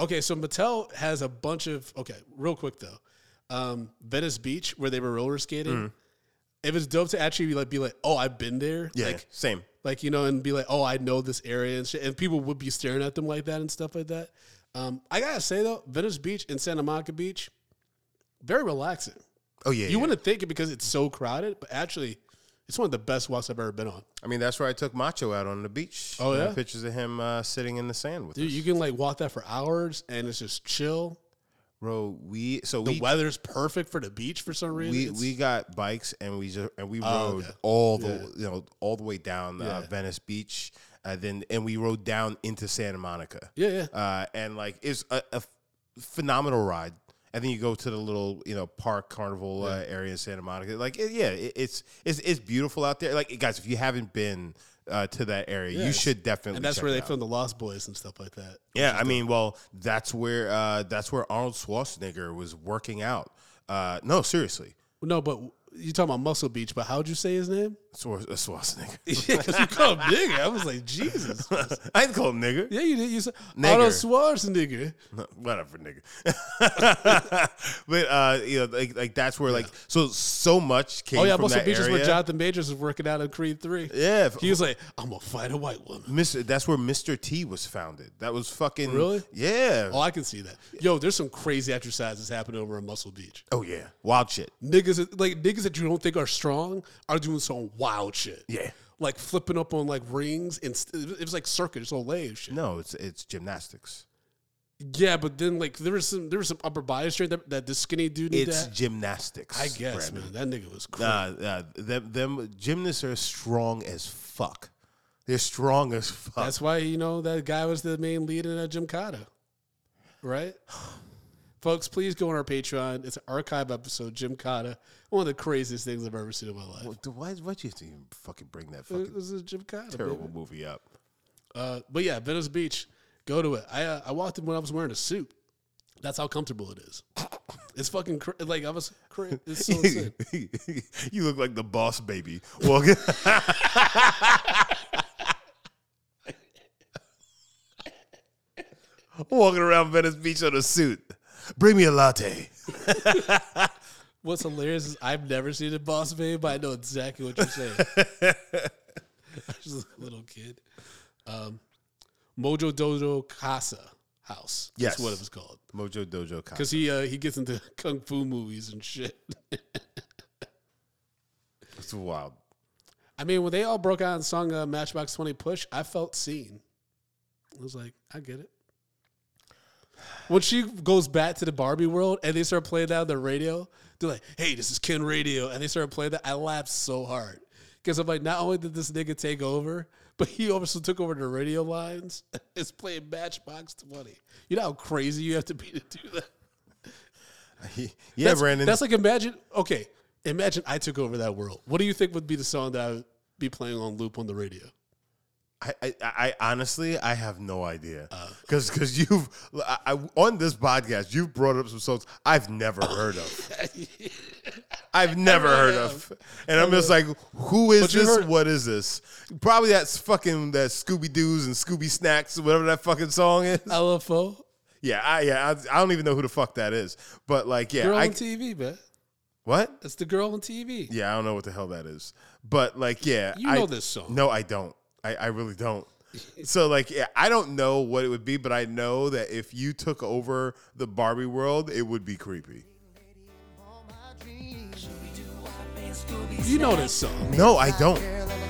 okay, so Mattel has a bunch of... Okay, real quick, though. Um, Venice Beach, where they were roller skating. Mm. It was dope to actually be like, be like, oh, I've been there. Yeah, like, same. Like, you know, and be like, oh, I know this area and shit. And people would be staring at them like that and stuff like that. Um, I got to say, though, Venice Beach and Santa Monica Beach, very relaxing. Oh, yeah. You yeah. wouldn't think it because it's so crowded, but actually... It's one of the best walks I've ever been on. I mean, that's where I took Macho out on the beach. Oh, yeah? Pictures of him uh, sitting in the sand with Dude, us. You can, like, walk that for hours, and it's just chill. Bro, we... so The we, weather's perfect for the beach for some reason. We it's, we got bikes, and we just and we oh, rode okay. all the yeah. you know all the way down uh, yeah. Venice Beach, uh, then and we rode down into Santa Monica. Yeah, yeah. Uh, and, like, it's a, a phenomenal ride. And then you go to the little, you know, park carnival uh, yeah. area in Santa Monica. Like, it, yeah, it, it's it's it's beautiful out there. Like, guys, if you haven't been uh, to that area, yeah. you should definitely. And that's check where they filmed The Lost Boys and stuff like that. Yeah, I mean, well, that's where uh, that's where Arnold Schwarzenegger was working out. Uh, no, seriously. No, but you talking about Muscle Beach? But how'd you say his name? Swar- uh, Schwarzenegger. Yeah, because you call him nigger. I was like, Jesus. I didn't call him nigger. Yeah, you did. You said Arnold Schwarzenegger. No, whatever, nigger. But uh, you know, like, like that's where yeah. like so so much came. Oh yeah, from Muscle that Beach area. Is where Jonathan Majors was working out in Creed three. Yeah, if, he was like, I'm gonna fight a white woman. Mister, that's where Mister T was founded. That was fucking really. Yeah. Oh, I can see that. Yo, there's some crazy exercises happening over in Muscle Beach. Oh yeah, wild shit. Niggas like niggas that you don't think are strong are doing some wild shit. Yeah. Like flipping up on like rings and st- it was like circuit, it's Olay shit. No, it's it's gymnastics. Yeah, but then like there was some there was some upper body strength that, that the skinny dude did. It's that. Gymnastics. I guess, Brandon. Man. That nigga was crazy. Nah, nah, them, them gymnasts are strong as fuck. They're strong as fuck. That's why, you know, that guy was the main lead in a Gymkata. Right? Folks, please go on our Patreon. It's an archive episode, Gymkata. One of the craziest things I've ever seen in my life. Well, why why'd you even fucking bring that fucking it was a Gymkata, terrible baby. Movie up? Uh, but yeah, Venice Beach, go to it. I uh, I walked in when I was wearing a suit. That's how comfortable it is. It's fucking cra- like I was. Cra- it's so insane. You look like the boss baby walking. walking around Venice Beach on a suit. Bring me a latte. What's hilarious is I've never seen a boss babe, but I know exactly what you're saying. I was a little kid. Um, Mojo Dojo Casa House. Yes. That's what it was called. Mojo Dojo Casa. Because he, uh, he gets into kung fu movies and shit. It's wild. I mean, when they all broke out and sung uh, Matchbox twenty Push, I felt seen. I was like, I get it. When she goes back to the Barbie world and they start playing that on the radio, they're like, hey, this is Ken Radio. And they start playing that. I laughed so hard. Because I'm like, not only did this nigga take over, but he also took over the radio lines. It's playing Matchbox twenty. You know how crazy you have to be to do that? Yeah, that's, Brandon. That's like, imagine, okay, imagine I took over that world. What do you think would be the song that I would be playing on loop on the radio? I, I, I honestly, I have no idea. Because uh, you've, I, I, on this podcast, you've brought up some songs I've never heard of. I've never heard of. And I'm just like, who is this? What is this? Probably that's fucking that Scooby Doo's and Scooby Snacks, whatever that fucking song is. L F O? Yeah, I yeah, I, I don't even know who the fuck that is. But like, yeah, girl I, on T V, man. What? It's the girl on T V. Yeah, I don't know what the hell that is. But like, yeah, you know I, this song? No, I don't. I, I really don't. So like, yeah, I don't know what it would be, but I know that if you took over the Barbie world, it would be creepy. You know this song? No, I don't.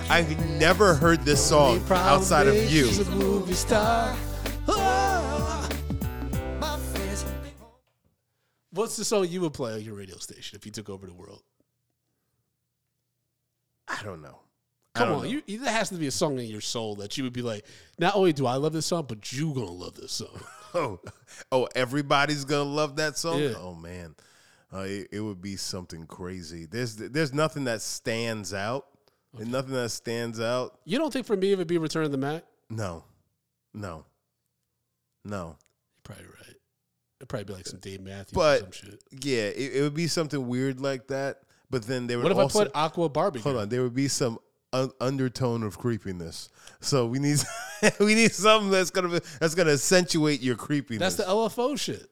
I've never heard this song outside of you. What's the song you would play on your radio station if you took over the world? I don't know. Come on, you, there has to be a song in your soul that you would be like, not only do I love this song, but you gonna love this song. Oh, oh, everybody's gonna love that song? Yeah. Oh, man. Uh, it, it would be something crazy. There's there's nothing that stands out. Okay. There's nothing that stands out. You don't think for me it would be Return of the Mac? No. No. No. You're probably right. It'd probably be like some Dave Matthews but, or some shit. Yeah, it, it would be something weird like that. But then they would also... What if also, I put Aqua Barbie? Hold on. There would be some... Un- undertone of creepiness. So we need we need something that's gonna be, that's gonna accentuate your creepiness. That's the L F O shit.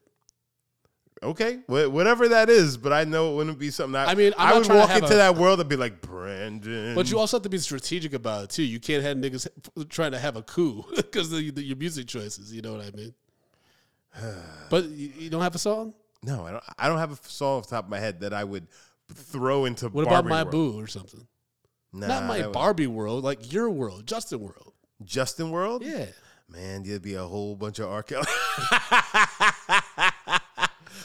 Okay, Wh- whatever that is, but I know it wouldn't be something. That, I mean, I'm I would walk into a, that world and be like Brandon. But you also have to be strategic about it too. You can't have niggas trying to have a coup because of your music choices. You know what I mean? But you, you don't have a song? No, I don't. I don't have a song off the top of my head that I would throw into. What Barbie about my world. Boo or something? Nah, not my Barbie was... world, like your world, Justin world. Justin world? Yeah. Man, there'd be a whole bunch of R. Kelly. I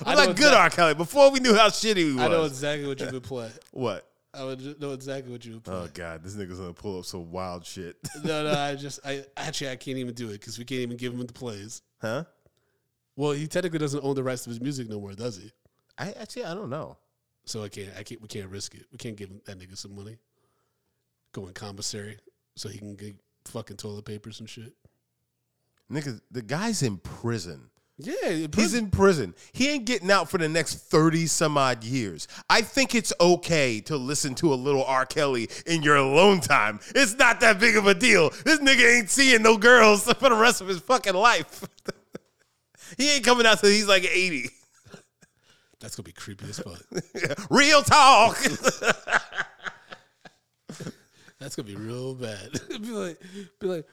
like good exactly. R. Kelly before we knew how shitty we was. I know exactly what you would play. What? I would know exactly what you would play. Oh, God, this nigga's going to pull up some wild shit. no, no, I just, I actually, I can't even do it because we can't even give him the plays. Huh? Well, he technically doesn't own the rights to his music no more, does he? I actually, I don't know. So I can't, I can't, we can't risk it. We can't give that nigga some money. Go in commissary so he can get fucking toilet papers and shit. Nigga, the guy's in prison. Yeah. In prison. He's in prison. He ain't getting out for the next thirty some odd years. I think it's okay to listen to a little R. Kelly in your alone time. It's not that big of a deal. This nigga ain't seeing no girls for the rest of his fucking life. He ain't coming out till he's like eighty. That's going to be creepy as fuck. Real talk. That's going to be real bad. be like, be like,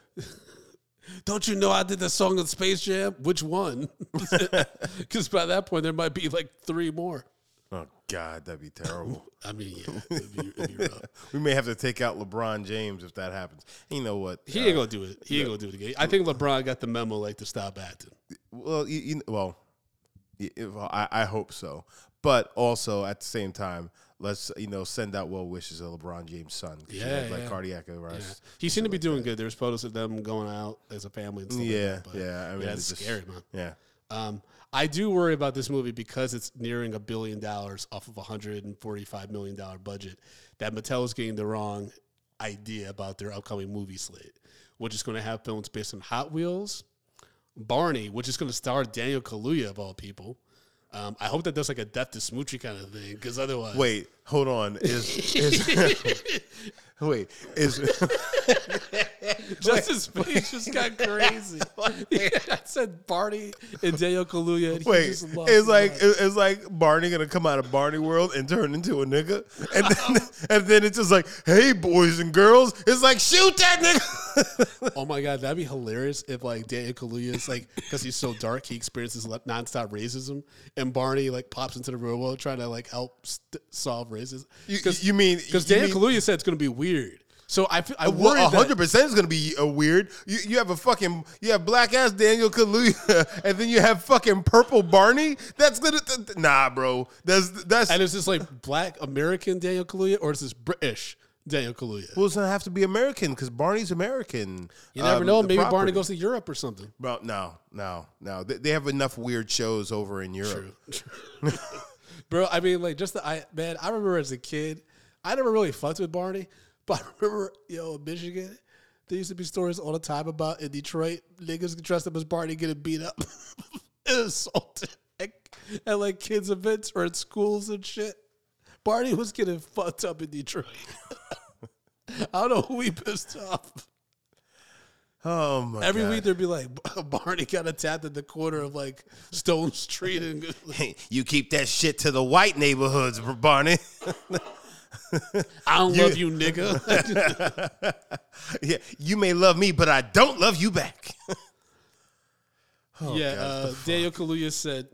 don't you know I did the song on Space Jam? Which one? Because by that point, there might be like three more. Oh, God, that'd be terrible. I mean, yeah, it'd be, it'd be rough. We may have to take out LeBron James if that happens. You know what? He uh, ain't going to do it. He ain't going to do it again. I think LeBron got the memo like to stop acting. Well, you, you, well, you, well I, I hope so. But also, at the same time, let's, you know, send out well wishes to LeBron James' son. Yeah, he had, like, yeah. cardiac arrest. Yeah. He seemed to be like doing that. Good. There's photos of them going out as a family and stuff yeah, like that. But, yeah, I mean, yeah. That's just, scary, man. Yeah. Um, I do worry about this movie because it's nearing a billion dollars off of a one hundred forty-five million dollars budget that Mattel is getting the wrong idea about their upcoming movie slate, which is going to have films based on Hot Wheels, Barney, which is going to star Daniel Kaluuya, of all people. Um, I hope that does like a Death to Smoochie kind of thing, because otherwise. Wait, hold on. Is, is wait, is Justin's face just got crazy? Yeah, I said Barney and Daniel Kaluuya. And wait, he just loved it's like that. It's like Barney gonna come out of Barney World and turn into a nigga, and then, and then it's just like, hey, boys and girls, it's like shoot that nigga. Oh my God, that'd be hilarious if like Daniel Kaluuya is like, because he's so dark, he experiences nonstop racism, and Barney like pops into the real world trying to like help st- solve racism. You, you mean because Daniel mean, Kaluuya said it's gonna be weird. So I, I worry well, one hundred percent that, is going to be a weird. You you have a fucking, you have black ass Daniel Kaluuya, and then you have fucking purple Barney. That's going to, th- nah, bro. That's, that's. And it's just like black American Daniel Kaluuya, or is this British Daniel Kaluuya? Well, it's going to have to be American, because Barney's American. You never um, know. Maybe property. Barney goes to Europe or something. Bro, no, no, no. They, they have enough weird shows over in Europe. True. Bro, I mean, like, just the, I man, I remember as a kid, I never really fucked with Barney. But I remember, yo, in Michigan, there used to be stories all the time about in Detroit, niggas dressed up as Barney getting beat up and assaulted at, at, like, kids' events or at schools and shit. Barney was getting fucked up in Detroit. I don't know who he pissed off. Oh my! Every God. Week they'd be like, Barney got attacked at the corner of like Stone Street, and hey, you keep that shit to the white neighborhoods, Barney. I don't you, love you, nigga. Yeah, you may love me, but I don't love you back. Oh, yeah, God, uh, Daniel Kaluuya said,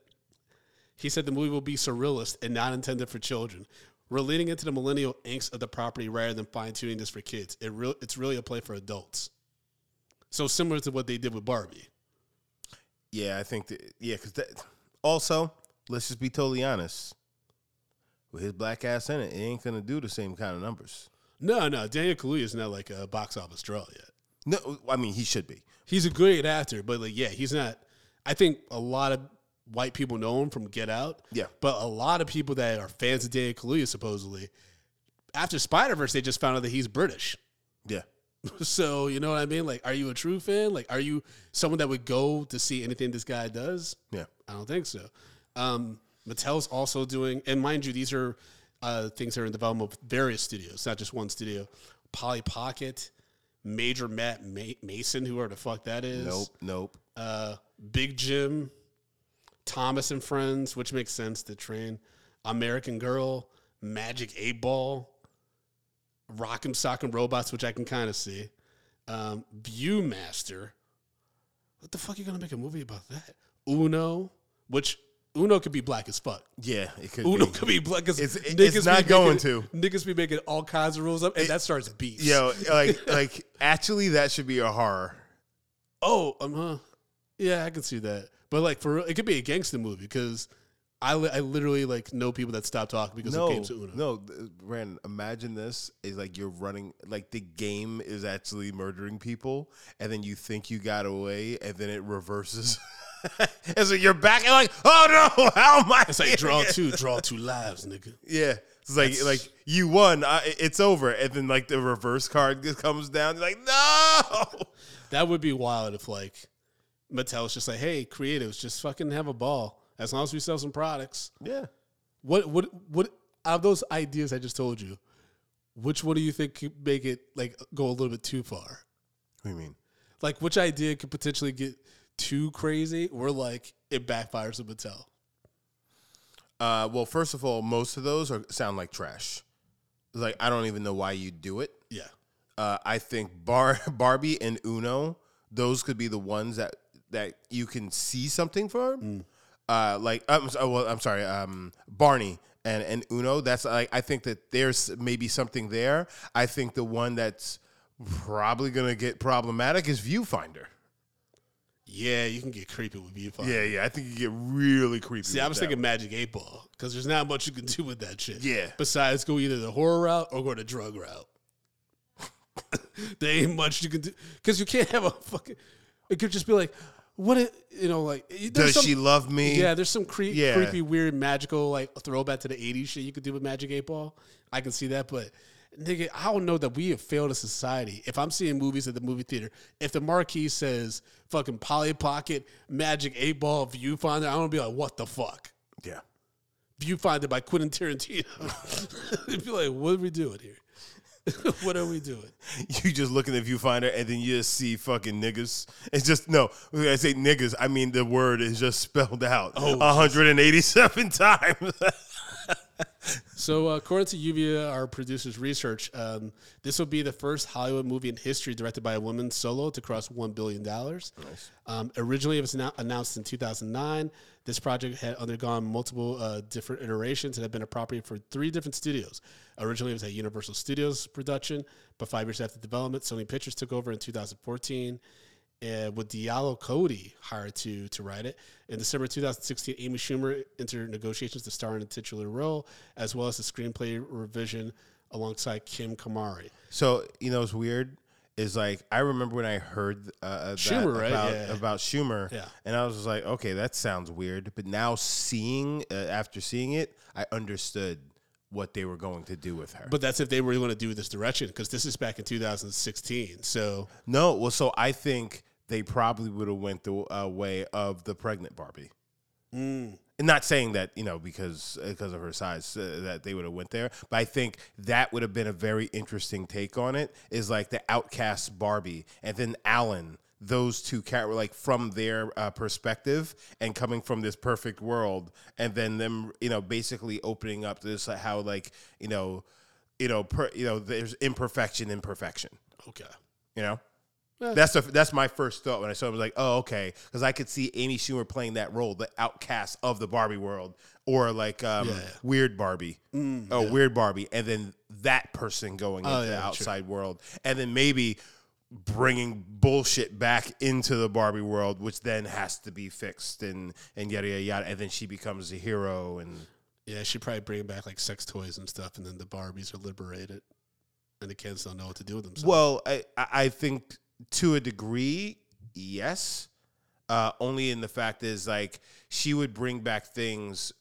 he said the movie will be surrealist and not intended for children. We're leaning into the millennial angst of the property rather than fine-tuning this for kids. It re- It's really a play for adults. So similar to what they did with Barbie. Yeah, I think that, yeah, because that, also, let's just be totally honest. With his black ass in it, it ain't going to do the same kind of numbers. No, no, Daniel Kaluuya is not like a box office draw yet. No, I mean, he should be. He's a great actor, but like, yeah, he's not, I think a lot of white people know him from Get Out. Yeah. But a lot of people that are fans of Daniel Kaluuya, supposedly, after Spider-Verse, they just found out that he's British. Yeah. So, you know what I mean? Like, are you a true fan? Like, are you someone that would go to see anything this guy does? Yeah. I don't think so. Um, Mattel's also doing, and mind you, these are uh, things that are in development with various studios, not just one studio. Polly Pocket, Major Matt Ma- Mason, whoever the fuck that is. Nope, nope. Uh, Big Jim, Thomas and Friends, which makes sense, The Train, American Girl, Magic eight Ball, Rock'em Sock'em Robots, which I can kind of see, um, Viewmaster. What the fuck are you going to make a movie about that? Uno, which Uno could be black as fuck. Yeah, it could Uno be. could be black as fuck. It's, it's not making, going to. Niggas be making all kinds of rules up, and it, that starts beefs. Yo, like, like actually, that should be a horror. Oh, um, huh. Yeah, I can see that. But, like, for real, it could be a gangster movie, because I, li- I literally, like, know people that stop talking because no, of games of Uno. No, Brandon, imagine this is, like, you're running, like, the game is actually murdering people, and then you think you got away, and then it reverses. And so you're back, and like, oh, no, how am I? It's like, draw two, draw two lives, nigga. Yeah. It's like, That's... like you won, I, it's over, and then, like, the reverse card comes down, like, no! That would be wild if, like, Mattel's just like, hey, creatives, just fucking have a ball. As long as we sell some products. Yeah. What, what, what, out of those ideas I just told you, which one do you think could make it, like, go a little bit too far? What do you mean? Like, which idea could potentially get too crazy or, like, it backfires with Mattel? Uh, well, first of all, most of those are, sound like trash. Like, I don't even know why you do it. Yeah. Uh, I think Bar- Barbie and Uno, those could be the ones that, that you can see something for. Mm. Uh, like, I'm, oh, well, I'm sorry, um, Barney and, and Uno. That's like, I think that there's maybe something there. I think the one that's probably going to get problematic is Viewfinder. Yeah, you can get creepy with Viewfinder. Yeah, yeah, I think you get really creepy. See, I was thinking one. Magic eight Ball, because there's not much you can do with that shit. Yeah. Besides, go either the horror route or go the drug route. There ain't much you can do, because you can't have a fucking. It could just be like, what it, you know, like, does some, she love me? Yeah, there's some cre- yeah. creepy, weird, magical, like, throwback to the eighties shit you could do with Magic eight Ball. I can see that, but nigga, I don't know that we have failed as society. If I'm seeing movies at the movie theater, if the marquee says fucking Polly Pocket, Magic eight Ball, Viewfinder, I'm gonna be like, what the fuck? Yeah, Viewfinder by Quentin Tarantino. It'd be like, what are we doing here? What are we doing? You just look in the Viewfinder and then you just see fucking niggas. It's just, no, when I say niggas, I mean the word is just spelled out oh, one hundred eighty-seven times. So uh, according to Uvia, our producer's research, um, this will be the first Hollywood movie in history directed by a woman solo to cross one billion dollars. Nice. Um, originally, it was not announced in two thousand nine. This project had undergone multiple uh, different iterations and had been a property for three different studios. Originally, it was a Universal Studios production, but five years after development, Sony Pictures took over in two thousand fourteen. Uh, with Diallo Cody hired to to write it. In December two thousand sixteen, Amy Schumer entered negotiations to star in a titular role, as well as the screenplay revision alongside Kim Kamari. So, you know, it's weird. Is like, I remember when I heard uh, that Schumer, right? about, yeah. about Schumer, yeah. And I was just like, okay, that sounds weird. But now seeing, uh, after seeing it, I understood what they were going to do with her. But that's if they were going to do this direction, because this is back in two thousand sixteen. So no, well, so I think they probably would have went the uh, way of the pregnant Barbie. Mm. And not saying that, you know, because because of her size, uh, that they would have went there. But I think that would have been a very interesting take on it, is like the outcast Barbie and then Alan. Those two characters, like from their uh, perspective and coming from this perfect world, and then them, you know, basically opening up this uh, how like you know, you know, per, you know, there's imperfection in perfection. Okay, you know, yeah. that's a, that's my first thought when I saw it. I was like, oh, okay, because I could see Amy Schumer playing that role, the outcast of the Barbie world, or like um, yeah, yeah. weird Barbie, mm, oh yeah. weird Barbie, and then that person going oh, into yeah, the outside true. world, and then maybe bringing bullshit back into the Barbie world, which then has to be fixed and, and yada, yada, yada. And then she becomes a hero. And yeah, she'd probably bring back like sex toys and stuff. And then the Barbies are liberated and the kids don't know what to do with themselves. Well, I, I think to a degree, yes. Uh, only in the fact is like she would bring back things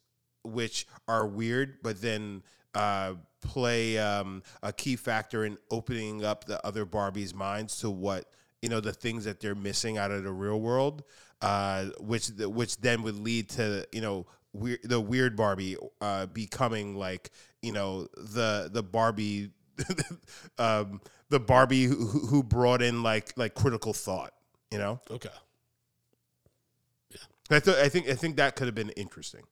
which are weird, but then, uh, play um, a key factor in opening up the other Barbies' minds to what, you know, the things that they're missing out of the real world, uh, which which then would lead to, you know, weir- the weird Barbie uh, becoming like, you know, the the Barbie um, the Barbie who, who brought in like like critical thought, you know? Okay. Yeah. I th- I think I think that could have been interesting.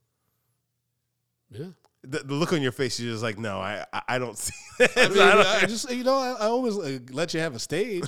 Yeah. The, the look on your face, you're just like, no, I I don't see that. I, mean, I, don't, I just, you know, I, I always uh, let you have a stage.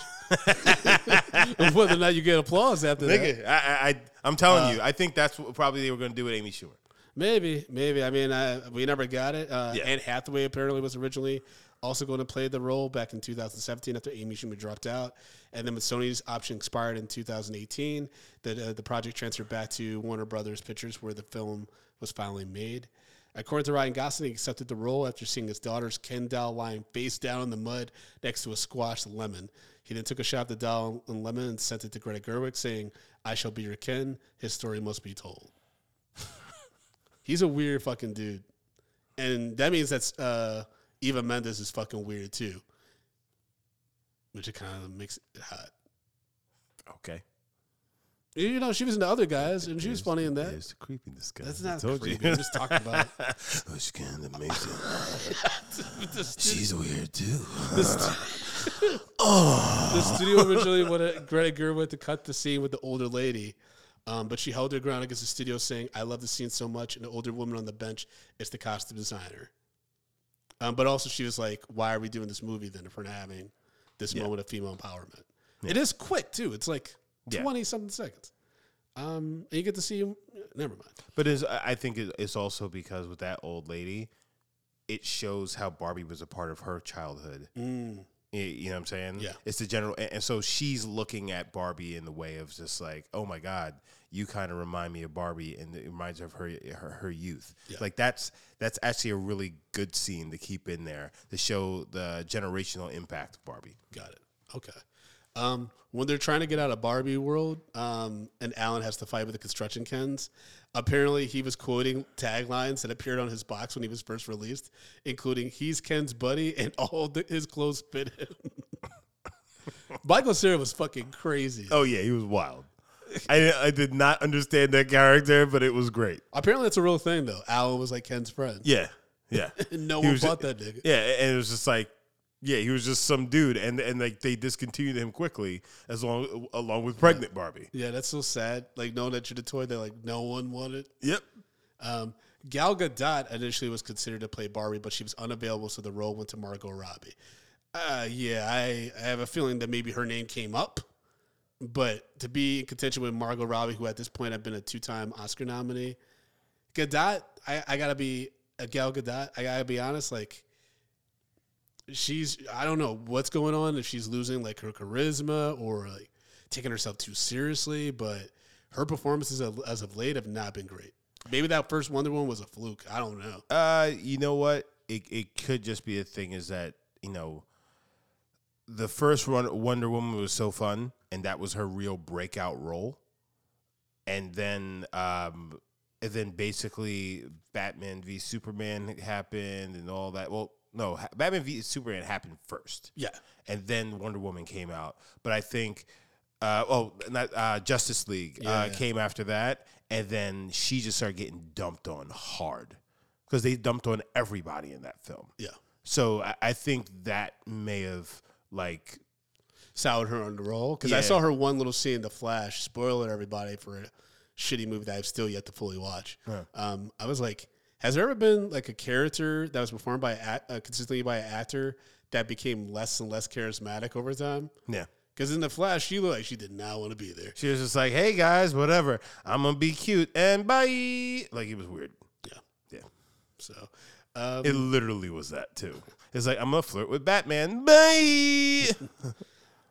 Whether or not you get applause after Nigga, that. I, I, I'm telling uh, you, I think that's what probably they were going to do with Amy Schumer. Maybe, maybe. I mean, I, we never got it. Uh, yeah. Anne Hathaway apparently was originally also going to play the role back in two thousand seventeen after Amy Schumer dropped out. And then when Sony's option expired in two thousand eighteen, the, uh, the project transferred back to Warner Brothers Pictures, where the film was finally made. According to Ryan Gosling, he accepted the role after seeing his daughter's Ken doll lying face down in the mud next to a squashed lemon. He then took a shot at the doll and lemon and sent it to Greta Gerwig, saying, "I shall be your Ken. His story must be told." He's a weird fucking dude. And that means that uh, Eva Mendes is fucking weird, too. Which it kind of makes it hot. Okay. You know, she was in The Other Guys, and she was funny in that. There's the creepiness, guy. That's not creepy. You. I'm just talking about it. It's kind of amazing. She's weird, too. The, stu- oh. The studio originally wanted Greta Gerwig to cut the scene with the older lady, um, but she held her ground against the studio, saying, "I love the scene so much, and the older woman on the bench is the costume designer." Um, but also, she was like, why are we doing this movie, then, if we're not having this yeah. moment of female empowerment? Yeah. It is quick, too. It's like... twenty-something yeah. seconds. Um, and you get to see him. Never mind. But it's, I think it's also because with that old lady, it shows how Barbie was a part of her childhood. Mm. You know what I'm saying? Yeah. It's the general. And so she's looking at Barbie in the way of just like, oh, my God, you kind of remind me of Barbie. And it reminds her of her her, her youth. Yeah. Like that's that's actually a really good scene to keep in there to show the generational impact of Barbie. Got it. Okay. Um, when they're trying to get out of Barbie world, um, and Alan has to fight with the construction Kens, apparently he was quoting taglines that appeared on his box when he was first released, including "He's Ken's buddy and all the, his clothes fit him." Michael Cera was fucking crazy. Oh yeah, he was wild. I I did not understand that character, but it was great. Apparently, that's a real thing though. Alan was like Ken's friend. Yeah, yeah. No he one bought just, that nigga. Yeah, and it was just like. Yeah, he was just some dude, and and like they discontinued him quickly, as long along with pregnant yeah. Barbie. Yeah, that's so sad. Like knowing that you're the toy that like no one wanted. Yep. Um, Gal Gadot initially was considered to play Barbie, but she was unavailable, so the role went to Margot Robbie. Uh, yeah, I, I have a feeling that maybe her name came up, but to be in contention with Margot Robbie, who at this point had been a two-time Oscar nominee, Gadot, I, I gotta be a Gal Gadot. I gotta be honest, like. She's, I don't know what's going on, if she's losing like her charisma or like taking herself too seriously, but her performances as of late have not been great. Maybe that first Wonder Woman was a fluke. I don't know. Uh, you know what? It it could just be a thing is that, you know, the first Wonder Woman was so fun, and that was her real breakout role. And then, um, and then basically Batman v Superman happened and all that. Well, No, Batman v Superman happened first. Yeah. And then Wonder Woman came out. But I think, uh, oh, not, uh, Justice League yeah, uh, yeah. came after that. And then she just started getting dumped on hard because they dumped on everybody in that film. Yeah. So I, I think that may have, like, soured her on the role. Because yeah. I saw her one little scene in The Flash, spoiler everybody for a shitty movie that I've still yet to fully watch. Huh. Um, I was like, has there ever been, like, a character that was performed by a, uh, consistently by an actor that became less and less charismatic over time? Yeah. Because in The Flash, she looked like she did not want to be there. She was just like, hey, guys, whatever. I'm going to be cute and bye. Like, it was weird. Yeah. Yeah. So. Um, it literally was that, too. It's like, I'm going to flirt with Batman. Bye.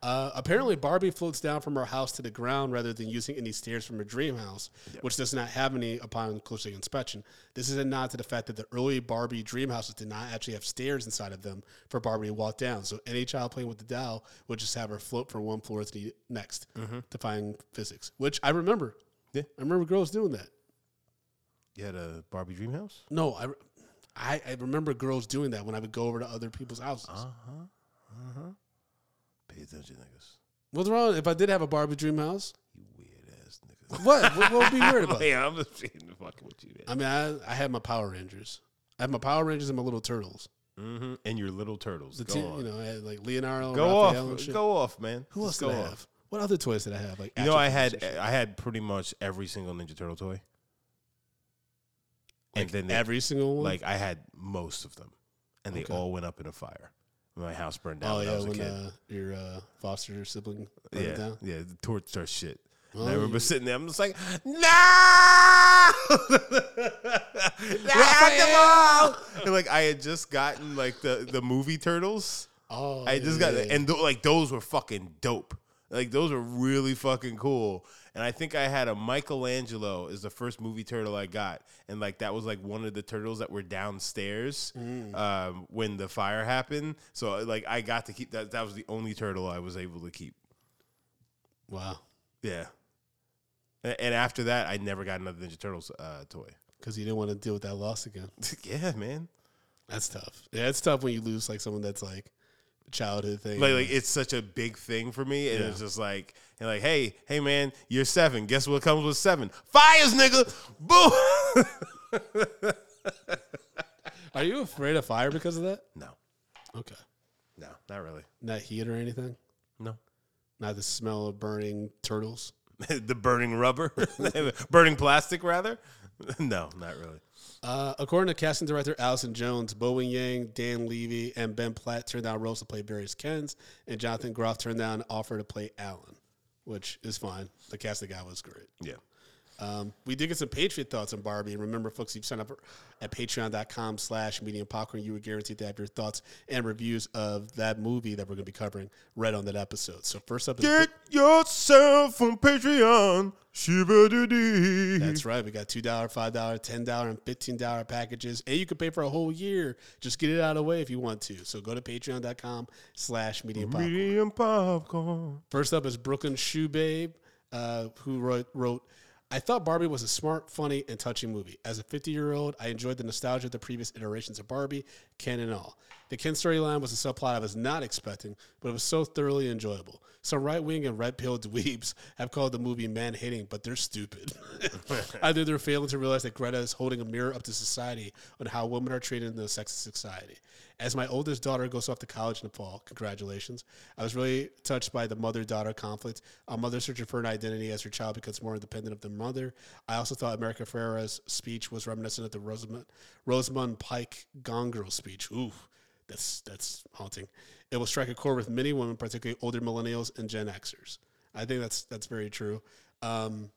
uh, apparently, Barbie floats down from her house to the ground rather than using any stairs from her dream house, yeah. which does not have any upon closer inspection. This is a nod to the fact that the early Barbie dream houses did not actually have stairs inside of them for Barbie to walk down. So any child playing with the doll would just have her float from one floor to the next, mm-hmm. defying physics, which I remember. Yeah. I remember girls doing that. You had a Barbie dream house? No, I... Re- I, I remember girls doing that when I would go over to other people's houses. Uh huh. Uh huh. Pay attention, niggas. What's wrong? If I did have a Barbie dream house, you weird ass niggas. What? what, what would be weird about? Yeah, hey, I'm just fucking with you, man. I mean, I, I had my Power Rangers. I had my Power Rangers and my Little Turtles. Mm-hmm. And your Little Turtles. The go t- on. You know, I had like Leonardo. Go off. And shit. Go off, man. Who else did I have? Off. What other toys did I have? Like you know, I had I had pretty much every single Ninja Turtle toy. Like and then they, every single one? Like, I had most of them. And okay. they all went up in a fire. My house burned down oh, when yeah, I was when, a kid. Uh, your uh, foster sibling burned yeah, it down? Yeah, the torch or shit. Oh, and I remember yeah. sitting there. I'm just like, no! Raphael! And, like, I had just gotten, like, the, the movie Turtles. Oh, I just yeah, got, yeah. And, th- like, those were fucking dope. Like, those were really fucking cool. And I think I had a Michelangelo is the first movie turtle I got. And, like, that was, like, one of the turtles that were downstairs mm. um, when the fire happened. So, like, I got to keep that. That was the only turtle I was able to keep. Wow. Yeah. And, and after that, I never got another Ninja Turtles uh, toy. Because you didn't want to deal with that loss again. Yeah, man. That's tough. Yeah, it's tough when you lose, like, someone that's, like, childhood thing. Like, like it's such a big thing for me. And yeah. it's just like, and like, hey, hey man, you're seven. Guess what comes with seven? Fires, nigga. Boom. Are you afraid of fire because of that? No. Okay. No, not really. Not heat or anything? No. Not the smell of burning turtles? The burning rubber? Burning plastic, rather? No, not really. Uh, according to casting director Allison Jones, Bowen Yang, Dan Levy, and Ben Platt turned down roles to play various Kens, and Jonathan Groff turned down an offer to play Alan, which is fine. The casting guy was great. Yeah. Um, we did get some Patriot thoughts on Barbie, and remember, folks, if you sign up at patreon.com slash medium popcorn, you were guaranteed to have your thoughts and reviews of that movie that we're going to be covering right on that episode. So first up, get is- yourself on Patreon. Shiba-dee. That's right. We got two dollar, five dollar, ten dollar, and fifteen dollar packages. And you can pay for a whole year. Just get it out of the way if you want to. So go to patreon.com slash medium popcorn. Medium popcorn. First up is Brooklyn Shoe Babe, uh, who wrote, wrote, I thought Barbie was a smart, funny, and touching movie. As a fifty-year-old, I enjoyed the nostalgia of the previous iterations of Barbie, Ken and all. The Ken storyline was a subplot I was not expecting, but it was so thoroughly enjoyable. Some right-wing and red-pilled dweebs have called the movie man-hating, but they're stupid. Either they're failing to realize that Greta is holding a mirror up to society on how women are treated in the sexist society. As my oldest daughter goes off to college in the fall, congratulations, I was really touched by the mother-daughter conflict. A mother searching for an identity as her child becomes more independent of their mother. I also thought America Ferrera's speech was reminiscent of the Rosamund, Rosamund Pike Gone Girl speech. Ooh. That's that's haunting. It will strike a chord with many women, particularly older millennials and Gen Xers. I think that's that's very true. Um,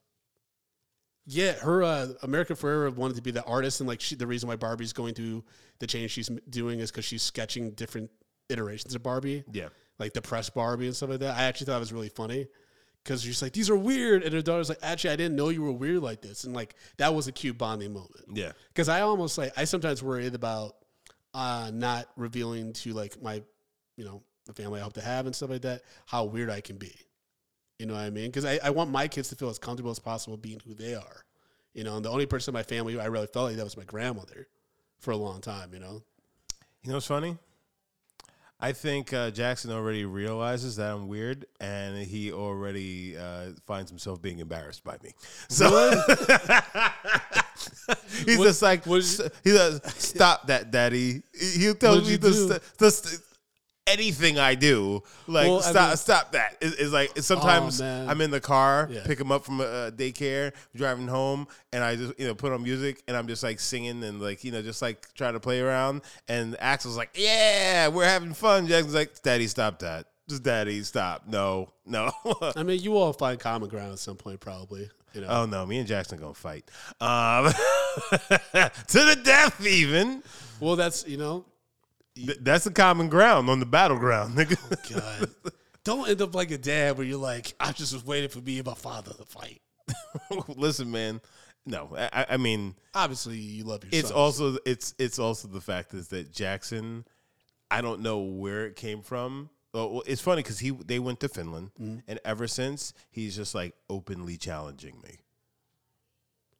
yeah, her uh, America Ferrera wanted to be the artist, and like she, the reason why Barbie's going through the change she's doing is because she's sketching different iterations of Barbie. Yeah, like the press Barbie and stuff like that. I actually thought it was really funny because she's like, "These are weird," and her daughter's like, "Actually, I didn't know you were weird like this," and like that was a cute bonding moment. Yeah, because I almost like I sometimes worried about. Uh, not revealing to like my, you know, the family I hope to have and stuff like that, how weird I can be. You know what I mean? Because I, I want my kids to feel as comfortable as possible being who they are. You know, and the only person in my family who I really felt like that was my grandmother for a long time, you know? You know what's funny? I think uh, Jackson already realizes that I'm weird, and he already uh, finds himself being embarrassed by me. So he's what, just like, he's like, stop that, daddy. He'll tell me to, st- to st- anything I do, like well, stop, I mean, stop that. It, it's like it's sometimes oh, I'm in the car, yeah. pick him up from uh, daycare, driving home, and I just you know put on music, and I'm just like singing and like you know just like trying to play around. And Axel's like, yeah, we're having fun. Jackson's like, daddy, stop that. Just daddy, stop. No, no. I mean, you all find common ground at some point, probably. You know? Oh no, me and Jackson are gonna fight um, to the death, even. Well, that's you know. Th- that's the common ground on the battleground, nigga. Oh, God. Don't end up like a dad where you're like, I just was waiting for me and my father to fight. Listen, man. No, I, I mean, obviously you love your son. It's also it's it's also the fact is that Jackson, I don't know where it came from. Well, it's funny because he they went to Finland, mm-hmm. and ever since he's just like openly challenging me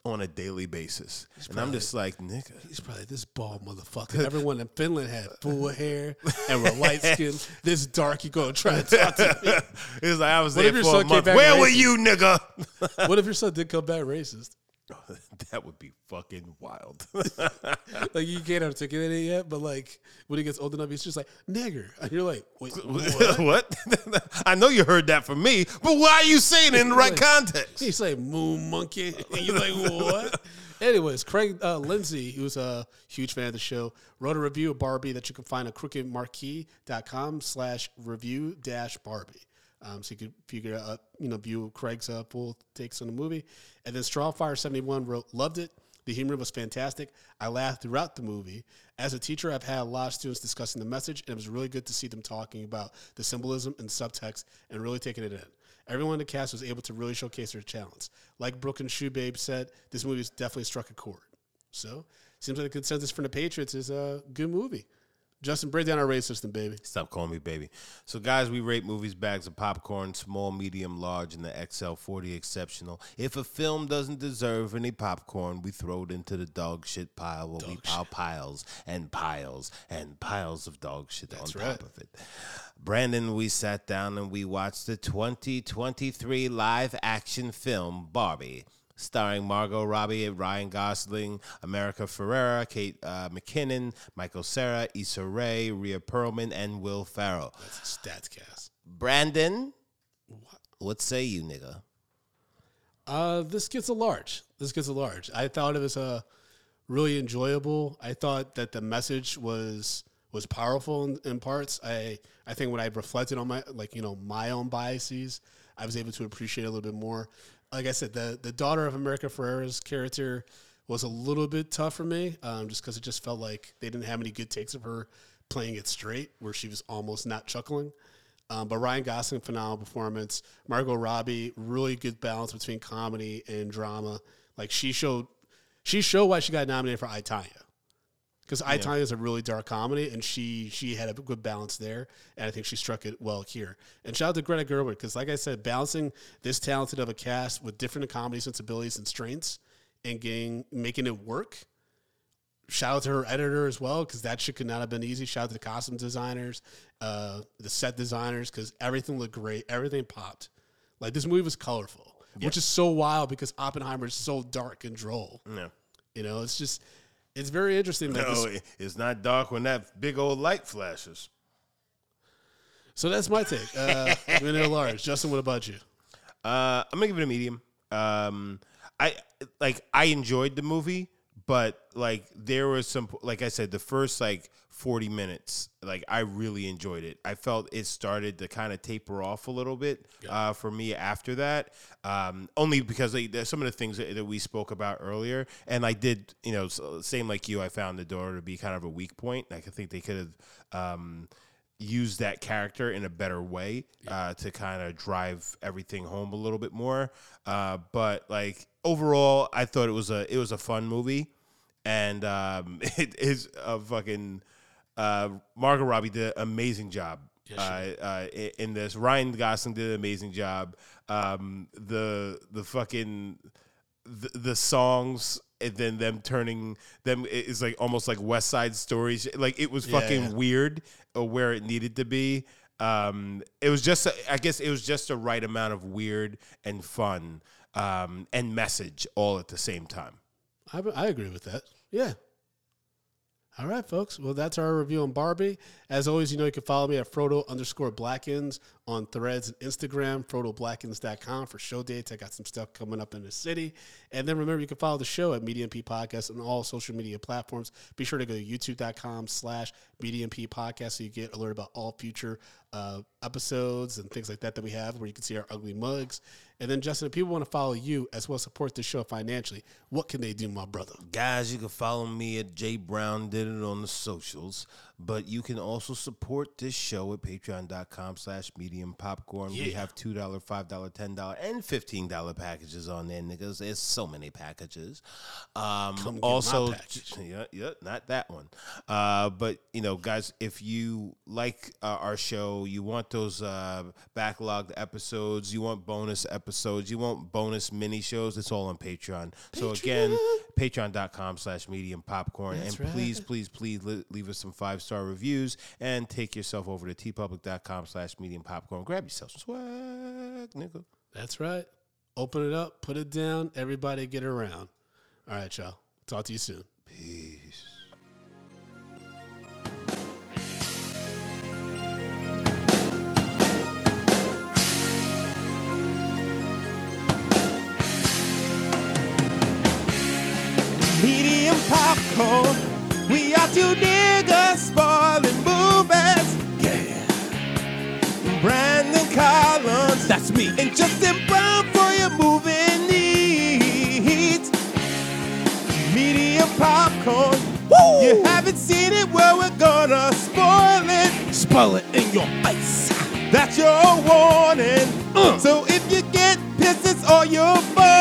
on a daily basis. He's and probably, I'm just like, nigga. He's probably this bald motherfucker. Everyone in Finland had full hair and were light skinned. This dark, you gonna try to talk to me. It was like I was what there for a month. Where racist? Were you, nigga? What if your son did come back racist? Oh, that would be fucking wild. Like, you can't articulate it yet, but like, when he gets old enough, he's just like, nigger. And you're like, wait, what? What? I know you heard that from me, but why are you saying it in the right like, context? He's like, moon monkey. And you're like, what? Anyways, Craig uh, Lindsay, who's a huge fan of the show, wrote a review of Barbie that you can find at crookedmarquee.com slash review dash Barbie. Um, so you could figure out, you know, view Craig's uh, full takes on the movie. And then Strawfire seventy-one wrote, loved it. The humor was fantastic. I laughed throughout the movie. As a teacher, I've had a lot of students discussing the message, and it was really good to see them talking about the symbolism and subtext and really taking it in. Everyone in the cast was able to really showcase their talents. Like Brooklyn Shoe Babe said, this movie has definitely struck a chord. So, seems like the consensus from the Patriots is a good movie. Justin, break down our rating system, baby. Stop calling me baby. So, guys, we rate movies, bags of popcorn, small, medium, large, and the X L forty exceptional. If a film doesn't deserve any popcorn, we throw it into the dog shit pile where dog we pile shit. piles and piles and piles of dog shit That's on right. top of it. Brandon, we sat down and we watched the twenty twenty-three live-action film, Barbie, starring Margot Robbie, Ryan Gosling, America Ferrera, Kate uh, McKinnon, Michael Cera, Issa Rae, Rhea Perlman, and Will Ferrell. That's a stats cast. Brandon, what, what say you, nigga? Uh, this gets a large. This gets a large. I thought it was uh, really enjoyable. I thought that the message was was powerful in, in parts. I, I think when I reflected on my like you know my own biases, I was able to appreciate a little bit more. Like I said, the, the daughter of America Ferrera's character was a little bit tough for me, um, just because it just felt like they didn't have any good takes of her playing it straight, where she was almost not chuckling. Um, but Ryan Gosling, phenomenal performance. Margot Robbie, really good balance between comedy and drama. Like she showed, she showed why she got nominated for I, Tonya, because I, yeah. Tonya is a really dark comedy, and she she had a good balance there, and I think she struck it well here. And shout out to Greta Gerwig, because like I said, balancing this talented of a cast with different comedy sensibilities and strengths and getting making it work. Shout out to her editor as well, because that shit could not have been easy. Shout out to the costume designers, uh, the set designers, because everything looked great. Everything popped. Like, this movie was colorful, yeah. which is so wild because Oppenheimer is so dark and droll. Yeah. You know, it's just... It's very interesting. That no, this, it's not dark when that big old light flashes. So that's my take. Uh, I'm going to go large. Justin, what about you? Uh, I'm going to give it a medium. Um, I like. I enjoyed the movie, but like there was some. Like I said, the first like forty minutes, like I really enjoyed it. I felt it started to kind of taper off a little bit yeah. uh, for me after that. Um, only because like, there's some of the things that, that we spoke about earlier, and I did, you know, so, same like you, I found the daughter to be kind of a weak point. Like, I think they could have um, used that character in a better way yeah. uh, to kind of drive everything home a little bit more. Uh, but like overall, I thought it was a it was a fun movie, and um, it is a fucking. Uh, Margot Robbie did an amazing job yes, uh, uh, in this. Ryan Gosling did an amazing job. Um, the the fucking the, the songs and then them turning them is like almost like West Side Story. Like it was fucking yeah, yeah. weird where it needed to be. Um, it was just, I guess it was just the right amount of weird and fun um, and message all at the same time. I, I agree with that. Yeah. All right, folks. Well, that's our review on Barbie. As always, you know, you can follow me at Frodo underscore Blackens on Threads and Instagram, Frodo Blackens dot com for show dates. I got some stuff coming up in the city. And then remember, you can follow the show at MediaMP Podcast on all social media platforms. Be sure to go to YouTube.com slash MediaMP Podcast so you get alerted about all future uh, episodes and things like that that we have where you can see our ugly mugs. And then, Justin, if people want to follow you as well as support the show financially, what can they do, my brother? Guys, you can follow me at Jay Brown Did It on the socials, but you can also support this show at patreon.com slash medium popcorn. Yeah. We have two dollars, five dollars, ten dollars, and fifteen dollars packages on there, niggas. There's so many packages. Um, Come get also, my package. yeah, yeah, not that one. Uh, but, you know, guys, if you like uh, our show, you want those uh, backlogged episodes, you want bonus episodes, Episodes. You want bonus mini shows? It's all on Patreon. Patreon. So again, patreon.com slash medium popcorn. And right. please, please, please li- leave us some five-star reviews and take yourself over to tpublic.com slash medium popcorn. Grab yourself some swag, nigga. That's right. Open it up, put it down. Everybody get around. All right, y'all. Talk to you soon. Peace. Medium popcorn, we are two niggas spoiling movies. Yeah. Brandon Collins, that's me, and Justin Brown for your movie needs. Medium popcorn, woo! You haven't seen it, well we're gonna spoil it. Spoil it in your face. That's your warning. Uh. So if you get pissed, it's all your fault.